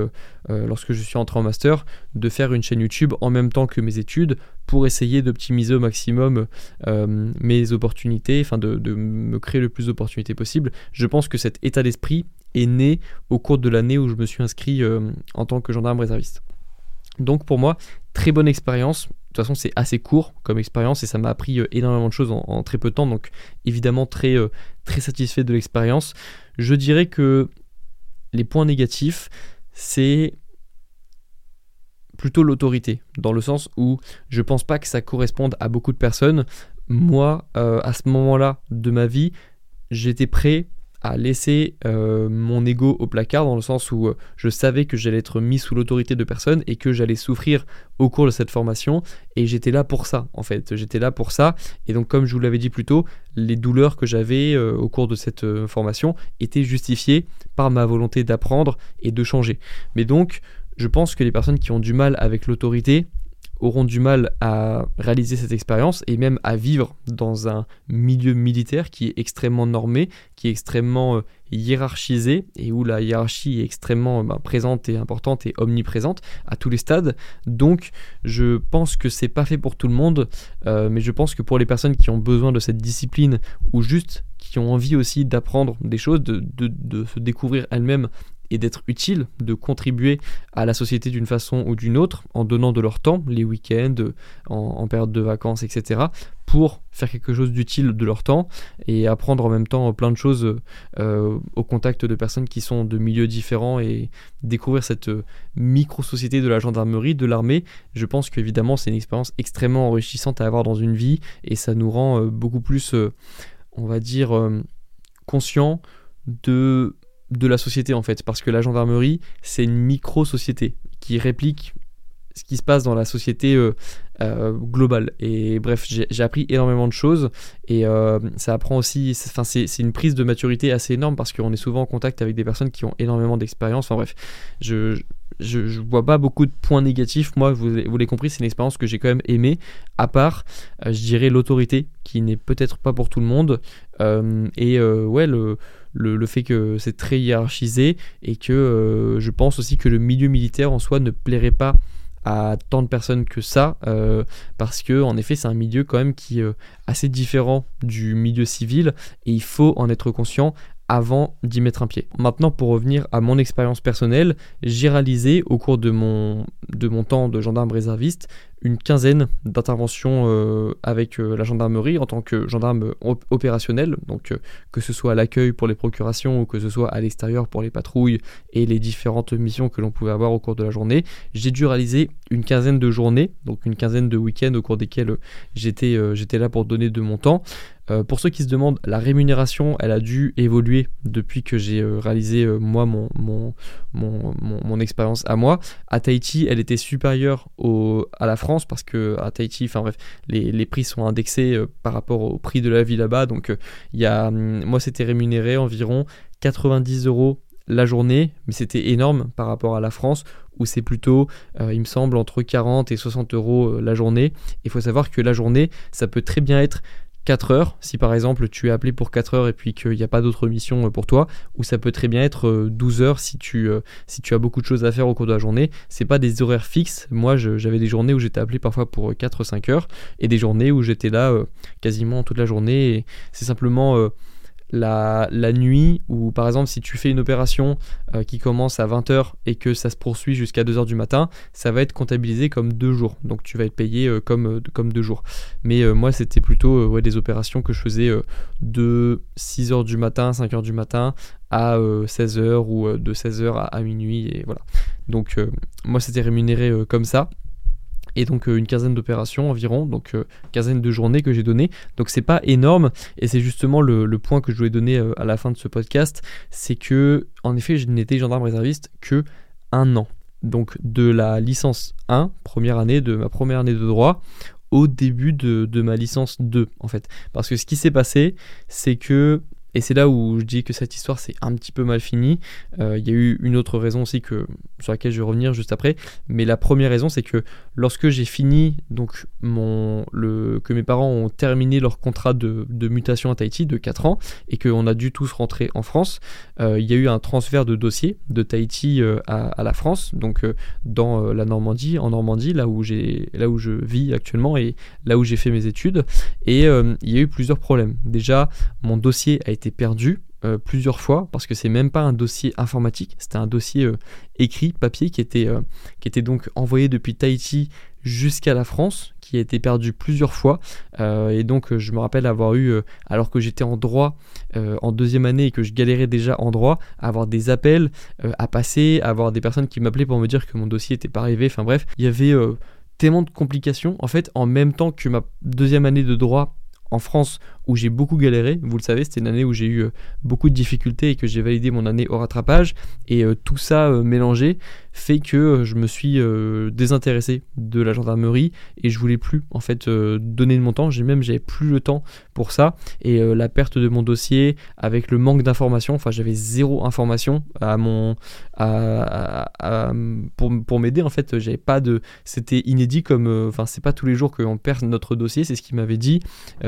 entré en master, de faire une chaîne YouTube en même temps que mes études, pour essayer d'optimiser au maximum mes opportunités, enfin de me créer le plus d'opportunités possible. Je pense que cet état d'esprit, est né au cours de l'année où je me suis inscrit en tant que gendarme réserviste. Donc pour moi, très bonne expérience. De toute façon, c'est assez court comme expérience et ça m'a appris énormément de choses en très peu de temps. Donc évidemment, très satisfait de l'expérience. Je dirais que les points négatifs, c'est plutôt l'autorité, dans le sens où je pense pas que ça corresponde à beaucoup de personnes. Moi, à ce moment-là de ma vie, j'étais prêt à laisser mon ego au placard, dans le sens où je savais que j'allais être mis sous l'autorité de personnes et que j'allais souffrir au cours de cette formation, et j'étais là pour ça en fait, et donc comme je vous l'avais dit plus tôt, les douleurs que j'avais au cours de cette formation étaient justifiées par ma volonté d'apprendre et de changer. Mais donc je pense que les personnes qui ont du mal avec l'autorité auront du mal à réaliser cette expérience et même à vivre dans un milieu militaire qui est extrêmement normé, qui est extrêmement hiérarchisé et où la hiérarchie est extrêmement présente et importante et omniprésente à tous les stades. Donc je pense que c'est pas fait pour tout le monde, mais je pense que pour les personnes qui ont besoin de cette discipline ou juste qui ont envie aussi d'apprendre des choses, de se découvrir elles-mêmes et d'être utile, de contribuer à la société d'une façon ou d'une autre, en donnant de leur temps, les week-ends, en période de vacances, etc., pour faire quelque chose d'utile de leur temps et apprendre en même temps plein de choses au contact de personnes qui sont de milieux différents et découvrir cette micro-société de la gendarmerie, de l'armée. Je pense qu'évidemment, c'est une expérience extrêmement enrichissante à avoir dans une vie et ça nous rend beaucoup plus, on va dire, conscients de la société en fait, parce que la gendarmerie c'est une micro-société qui réplique ce qui se passe dans la société globale. Et bref, j'ai appris énormément de choses et ça apprend aussi, c'est une prise de maturité assez énorme parce qu'on est souvent en contact avec des personnes qui ont énormément d'expérience. Enfin bref, je vois pas beaucoup de points négatifs. Moi, vous l'avez compris, c'est une expérience que j'ai quand même aimée, à part, je dirais, l'autorité qui n'est peut-être pas pour tout le monde ouais, le fait que c'est très hiérarchisé et que je pense aussi que le milieu militaire en soi ne plairait pas à tant de personnes que ça, parce que en effet c'est un milieu quand même qui est assez différent du milieu civil et il faut en être conscient avant d'y mettre un pied. Maintenant, pour revenir à mon expérience personnelle, j'ai réalisé au cours de mon temps de gendarme réserviste une quinzaine d'interventions avec la gendarmerie en tant que gendarme opérationnel, donc que ce soit à l'accueil pour les procurations ou que ce soit à l'extérieur pour les patrouilles et les différentes missions que l'on pouvait avoir au cours de la journée. J'ai dû réaliser une quinzaine de journées, donc une quinzaine de week-ends au cours desquels j'étais là pour donner de mon temps. Pour ceux qui se demandent, la rémunération, elle a dû évoluer depuis que j'ai réalisé moi mon expérience à moi. À Tahiti, elle était supérieure à la France parce que à Tahiti, enfin bref, les prix sont indexés par rapport au prix de la vie là-bas. Donc moi c'était rémunéré environ 90 € la journée, mais c'était énorme par rapport à la France où c'est plutôt, il me semble, entre 40 et 60 € la journée. Il faut savoir que la journée, ça peut très bien être 4 heures, si par exemple tu es appelé pour 4 heures et puis qu'il n'y a pas d'autre mission pour toi, ou ça peut très bien être 12 heures si tu as beaucoup de choses à faire au cours de la journée. C'est pas des horaires fixes. Moi j'avais des journées où j'étais appelé parfois pour 4-5 heures et des journées où j'étais là quasiment toute la journée, et c'est simplement la nuit où par exemple si tu fais une opération qui commence à 20 h et que ça se poursuit jusqu'à 2 h du matin, ça va être comptabilisé comme 2 jours, donc tu vas être payé comme 2 jours. Mais moi c'était plutôt des opérations que je faisais de 6 h du matin, 5 h du matin à 16 h ou de 16 h à minuit, et voilà. Donc moi c'était rémunéré comme ça. Et donc une quinzaine d'opérations environ, donc quinzaine de journées que j'ai données. Donc c'est pas énorme, et c'est justement le point que je voulais donner à la fin de ce podcast, c'est que en effet je n'étais gendarme réserviste que 1 an. Donc de la licence 1, première année de ma première année de droit, au début de ma licence 2 en fait. Parce que ce qui s'est passé, c'est que, et c'est là où je dis que cette histoire c'est un petit peu mal finie. Il y a eu une autre raison aussi sur laquelle je vais revenir juste après. Mais la première raison, c'est que lorsque j'ai fini, donc que mes parents ont terminé leur contrat de mutation à Tahiti de 4 ans et qu'on a dû tous rentrer en France, il y a eu un transfert de dossier de Tahiti à la France, donc dans la Normandie, en Normandie, là où je vis actuellement et là où j'ai fait mes études. Et il y a eu plusieurs problèmes. Déjà, mon dossier a été perdu plusieurs fois, parce que c'est même pas un dossier informatique, c'était un dossier écrit, papier, qui était donc envoyé depuis Tahiti jusqu'à la France, qui a été perdu plusieurs fois, et donc je me rappelle avoir eu, alors que j'étais en droit en deuxième année et que je galérais déjà en droit, à avoir des appels à passer, à avoir des personnes qui m'appelaient pour me dire que mon dossier n'était pas arrivé, enfin bref, il y avait tellement de complications, en fait, en même temps que ma deuxième année de droit en France où j'ai beaucoup galéré, vous le savez, c'était une année où j'ai eu beaucoup de difficultés et que j'ai validé mon année au rattrapage, et tout ça mélangé fait que je me suis désintéressé de la gendarmerie et je voulais plus en fait donner de mon temps, j'avais plus le temps pour ça, et la perte de mon dossier avec le manque d'informations, enfin j'avais zéro information pour m'aider en fait, j'avais pas de, c'était inédit comme, enfin c'est pas tous les jours qu'on perd notre dossier, c'est ce qu'il m'avait dit,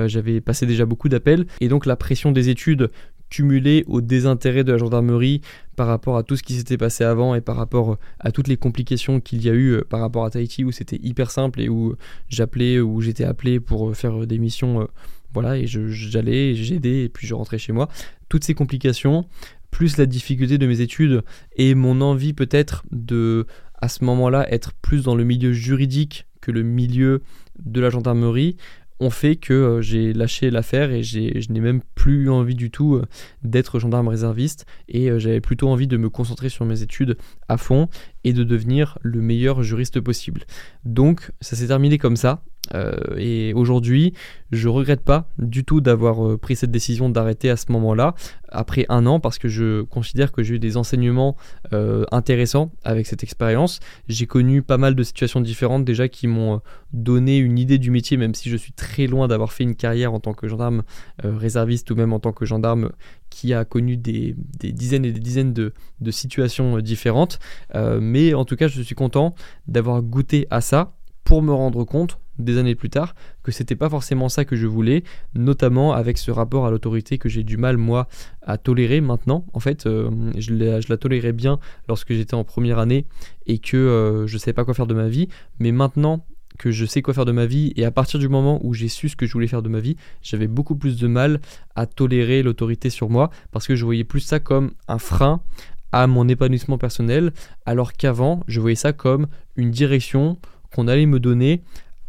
j'avais passé déjà beaucoup d'appels, et donc la pression des études cumulée au désintérêt de la gendarmerie par rapport à tout ce qui s'était passé avant et par rapport à toutes les complications qu'il y a eu par rapport à Tahiti où c'était hyper simple et où j'étais appelé pour faire des missions, voilà, et j'allais, j'aidais et puis je rentrais chez moi. Toutes ces complications, plus la difficulté de mes études et mon envie peut-être de, à ce moment-là, être plus dans le milieu juridique que le milieu de la gendarmerie, ont fait que j'ai lâché l'affaire et je n'ai même plus eu envie du tout d'être gendarme réserviste, et j'avais plutôt envie de me concentrer sur mes études à fond et de devenir le meilleur juriste possible. Donc ça s'est terminé comme ça, et aujourd'hui je regrette pas du tout d'avoir pris cette décision d'arrêter à ce moment-là après un an, parce que je considère que j'ai eu des enseignements intéressants avec cette expérience. J'ai connu pas mal de situations différentes déjà qui m'ont donné une idée du métier, même si je suis très loin d'avoir fait une carrière en tant que gendarme réserviste ou même en tant que gendarme qui a connu des dizaines et des dizaines de situations différentes, mais en tout cas je suis content d'avoir goûté à ça pour me rendre compte des années plus tard que c'était pas forcément ça que je voulais, notamment avec ce rapport à l'autorité que j'ai du mal moi à tolérer maintenant. En fait, je la tolérais bien lorsque j'étais en première année et que je savais pas quoi faire de ma vie, mais maintenant que je sais quoi faire de ma vie et à partir du moment où j'ai su ce que je voulais faire de ma vie, j'avais beaucoup plus de mal à tolérer l'autorité sur moi parce que je voyais plus ça comme un frein à mon épanouissement personnel, alors qu'avant je voyais ça comme une direction qu'on allait me donner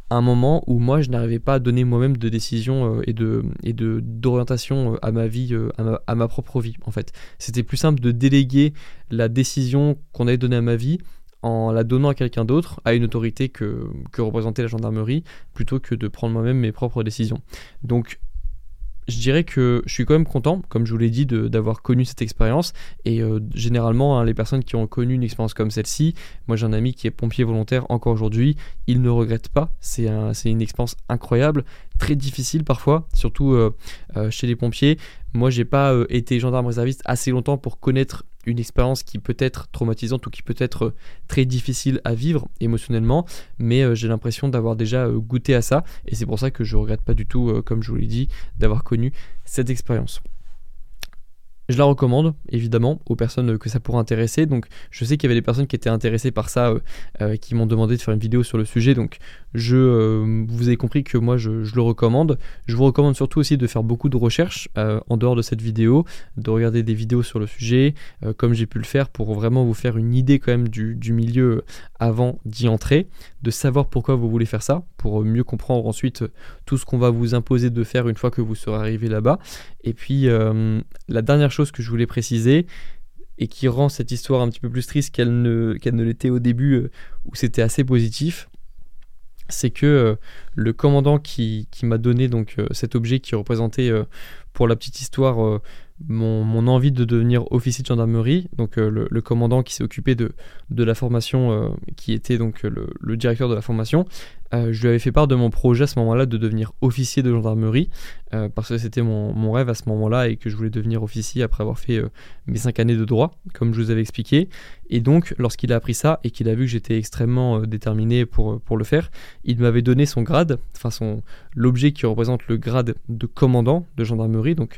un moment où moi je n'arrivais pas à donner moi-même de décision et d'orientation à ma vie, à ma propre vie en fait. C'était plus simple de déléguer la décision qu'on allait donner à ma vie en la donnant à quelqu'un d'autre, à une autorité que représentait la gendarmerie, plutôt que de prendre moi-même mes propres décisions. Donc je dirais que je suis quand même content, comme je vous l'ai dit, d'avoir connu cette expérience. Et généralement, hein, les personnes qui ont connu une expérience comme celle-ci, moi j'ai un ami qui est pompier volontaire encore aujourd'hui, il ne regrette pas. C'est une expérience incroyable, très difficile parfois, surtout chez les pompiers. Moi, j'ai pas été gendarme réserviste assez longtemps pour connaître une expérience qui peut être traumatisante ou qui peut être très difficile à vivre émotionnellement, mais j'ai l'impression d'avoir déjà goûté à ça, et c'est pour ça que je ne regrette pas du tout, comme je vous l'ai dit, d'avoir connu cette expérience. Je la recommande évidemment aux personnes que ça pourrait intéresser. Donc je sais qu'il y avait des personnes qui étaient intéressées par ça, qui m'ont demandé de faire une vidéo sur le sujet, donc vous avez compris que moi je le recommande. Je vous recommande surtout aussi de faire beaucoup de recherches en dehors de cette vidéo, de regarder des vidéos sur le sujet comme j'ai pu le faire, pour vraiment vous faire une idée quand même du milieu avant d'y entrer, de savoir pourquoi vous voulez faire ça, pour mieux comprendre ensuite tout ce qu'on va vous imposer de faire une fois que vous serez arrivé là-bas. Et puis la dernière chose que je voulais préciser et qui rend cette histoire un petit peu plus triste qu'elle ne l'était au début, où c'était assez positif, c'est que le commandant qui m'a donné donc cet objet qui représentait, pour la petite histoire, mon envie de devenir officier de gendarmerie, donc le commandant qui s'est occupé de la formation, qui était donc le directeur de la formation, je lui avais fait part de mon projet à ce moment-là de devenir officier de gendarmerie, parce que c'était mon rêve à ce moment-là et que je voulais devenir officier après avoir fait mes 5 années de droit, comme je vous avais expliqué. Et donc lorsqu'il a appris ça et qu'il a vu que j'étais extrêmement déterminé pour le faire, il m'avait donné son grade, enfin l'objet qui représente le grade de commandant de gendarmerie, donc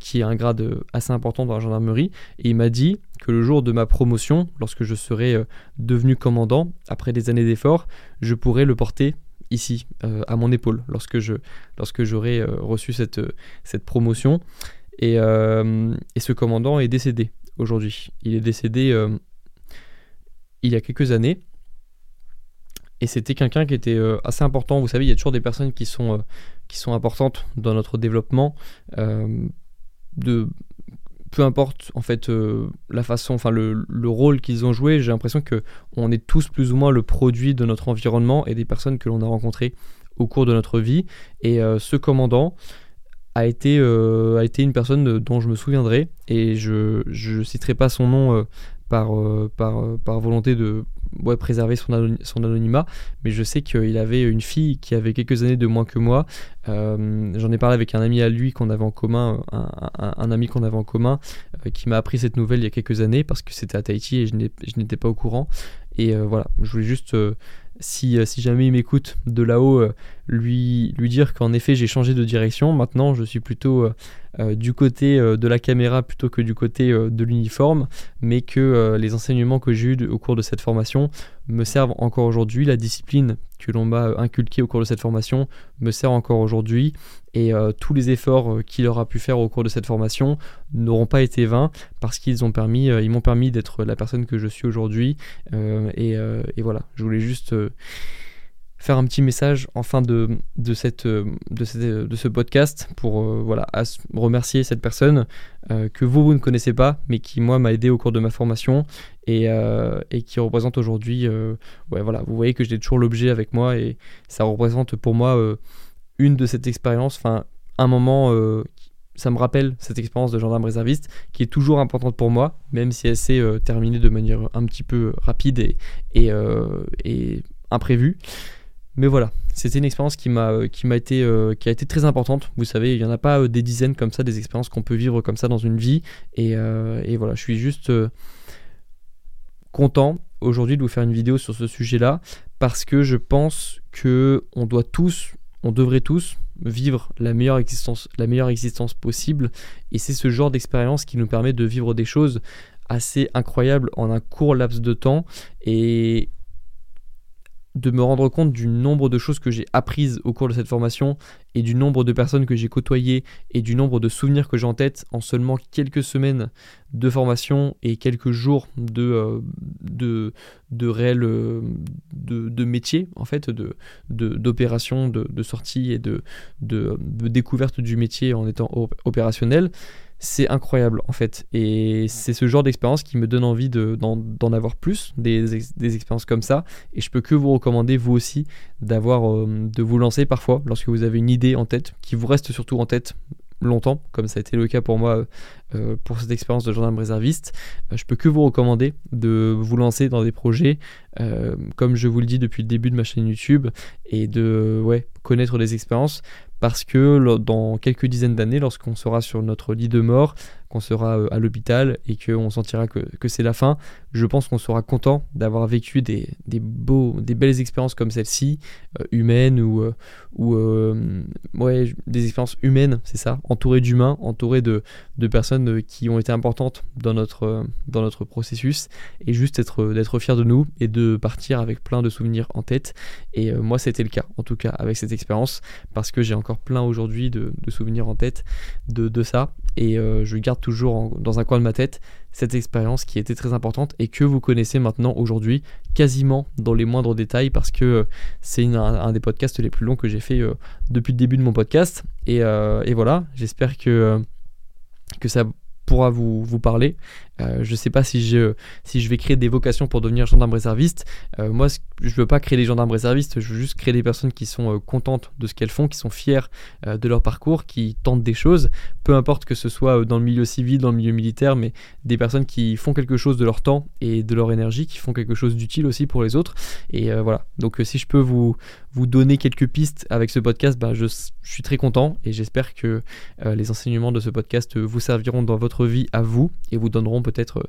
qui est un grade assez important dans la gendarmerie, et il m'a dit que le jour de ma promotion, lorsque je serai devenu commandant, après des années d'efforts, je pourrais le porter ici, à mon épaule, lorsque j'aurai reçu cette promotion. Et ce commandant est décédé aujourd'hui. Il est décédé il y a quelques années. Et c'était quelqu'un qui était assez important. Vous savez, il y a toujours des personnes qui sont importantes dans notre développement. Peu importe en fait la façon, enfin le rôle qu'ils ont joué, j'ai l'impression que on est tous plus ou moins le produit de notre environnement et des personnes que l'on a rencontrées au cours de notre vie. Et ce commandant a été une personne dont je me souviendrai, et je citerai pas son nom par volonté de préserver son anonymat, mais je sais qu'il avait une fille qui avait quelques années de moins que moi. J'en ai parlé avec un ami à lui qu'on avait en commun, un ami qu'on avait en commun, qui m'a appris cette nouvelle il y a quelques années parce que c'était à Tahiti et je n'étais pas au courant. Et voilà, je voulais juste, si jamais il m'écoute de là-haut, lui dire qu'en effet j'ai changé de direction. Maintenant je suis plutôt du côté de la caméra plutôt que du côté de l'uniforme, mais que les enseignements que j'ai eus au cours de cette formation me servent encore aujourd'hui, la discipline que l'on m'a inculquée au cours de cette formation me sert encore aujourd'hui, et tous les efforts qu'il aura pu faire au cours de cette formation n'auront pas été vains parce qu'ils ils m'ont permis d'être la personne que je suis aujourd'hui, et voilà, je voulais juste faire un petit message en fin de ce podcast pour voilà, remercier cette personne que vous ne connaissez pas, mais qui moi m'a aidé au cours de ma formation, et qui représente aujourd'hui, voilà, vous voyez que j'ai toujours l'objet avec moi, et ça représente pour moi une de cette expérience, enfin un moment, ça me rappelle cette expérience de gendarme réserviste qui est toujours importante pour moi, même si elle s'est terminée de manière un petit peu rapide et imprévue. Mais voilà, c'était une expérience qui a été très importante. Vous savez, il n'y en a pas des dizaines comme ça, des expériences qu'on peut vivre comme ça dans une vie. Et voilà, je suis juste content aujourd'hui de vous faire une vidéo sur ce sujet-là, parce que je pense qu'on devrait tous vivre la meilleure existence possible. Et c'est ce genre d'expérience qui nous permet de vivre des choses assez incroyables en un court laps de temps, et de me rendre compte du nombre de choses que j'ai apprises au cours de cette formation, et du nombre de personnes que j'ai côtoyées, et du nombre de souvenirs que j'ai en tête en seulement quelques semaines de formation et quelques jours de métier, en fait, d'opération, de sortie et de découverte du métier en étant opérationnel. C'est incroyable en fait, et c'est ce genre d'expérience qui me donne envie d'en avoir plus, des expériences comme ça, et je peux que vous recommander vous aussi de vous lancer parfois lorsque vous avez une idée en tête, qui vous reste surtout en tête longtemps, comme ça a été le cas pour moi pour cette expérience de gendarme réserviste. Je peux que vous recommander de vous lancer dans des projets, comme je vous le dis depuis le début de ma chaîne YouTube, et de connaître des expériences. Parce que dans quelques dizaines d'années, lorsqu'on sera sur notre lit de mort, qu'on sera à l'hôpital et qu'on sentira que c'est la fin, je pense qu'on sera content d'avoir vécu des belles expériences comme celle-ci, humaines ou des expériences humaines, c'est ça, entourées d'humains, entourées de personnes qui ont été importantes dans notre processus, et juste d'être fiers de nous et de partir avec plein de souvenirs en tête. Et moi, c'était le cas, en tout cas, avec cette expérience, parce que j'ai encore plein aujourd'hui de souvenirs en tête de ça, et je garde toujours dans un coin de ma tête cette expérience qui était très importante et que vous connaissez maintenant aujourd'hui quasiment dans les moindres détails, parce que c'est un des podcasts les plus longs que j'ai fait depuis le début de mon podcast, et voilà, j'espère que ça pourra vous parler. Je sais pas si je vais créer des vocations pour devenir gendarme réserviste. Moi, je veux pas créer des gendarmes réservistes, je veux juste créer des personnes qui sont contentes de ce qu'elles font, qui sont fières de leur parcours, qui tentent des choses, peu importe que ce soit dans le milieu civil, dans le milieu militaire, mais des personnes qui font quelque chose de leur temps et de leur énergie, qui font quelque chose d'utile aussi pour les autres. Et voilà, donc si je peux vous donner quelques pistes avec ce podcast, je suis très content, et j'espère que les enseignements de ce podcast vous serviront dans votre vie à vous et vous donneront peut-être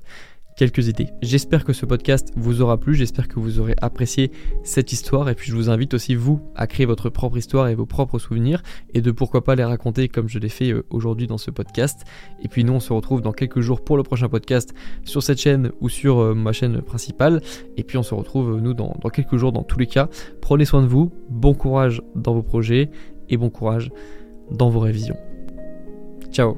quelques idées. J'espère que ce podcast vous aura plu, j'espère que vous aurez apprécié cette histoire, et puis je vous invite aussi vous à créer votre propre histoire et vos propres souvenirs, et de pourquoi pas les raconter comme je l'ai fait aujourd'hui dans ce podcast. Et puis nous, on se retrouve dans quelques jours pour le prochain podcast sur cette chaîne ou sur ma chaîne principale, et puis on se retrouve nous dans quelques jours dans tous les cas. Prenez soin de vous, bon courage dans vos projets et bon courage dans vos révisions. Ciao.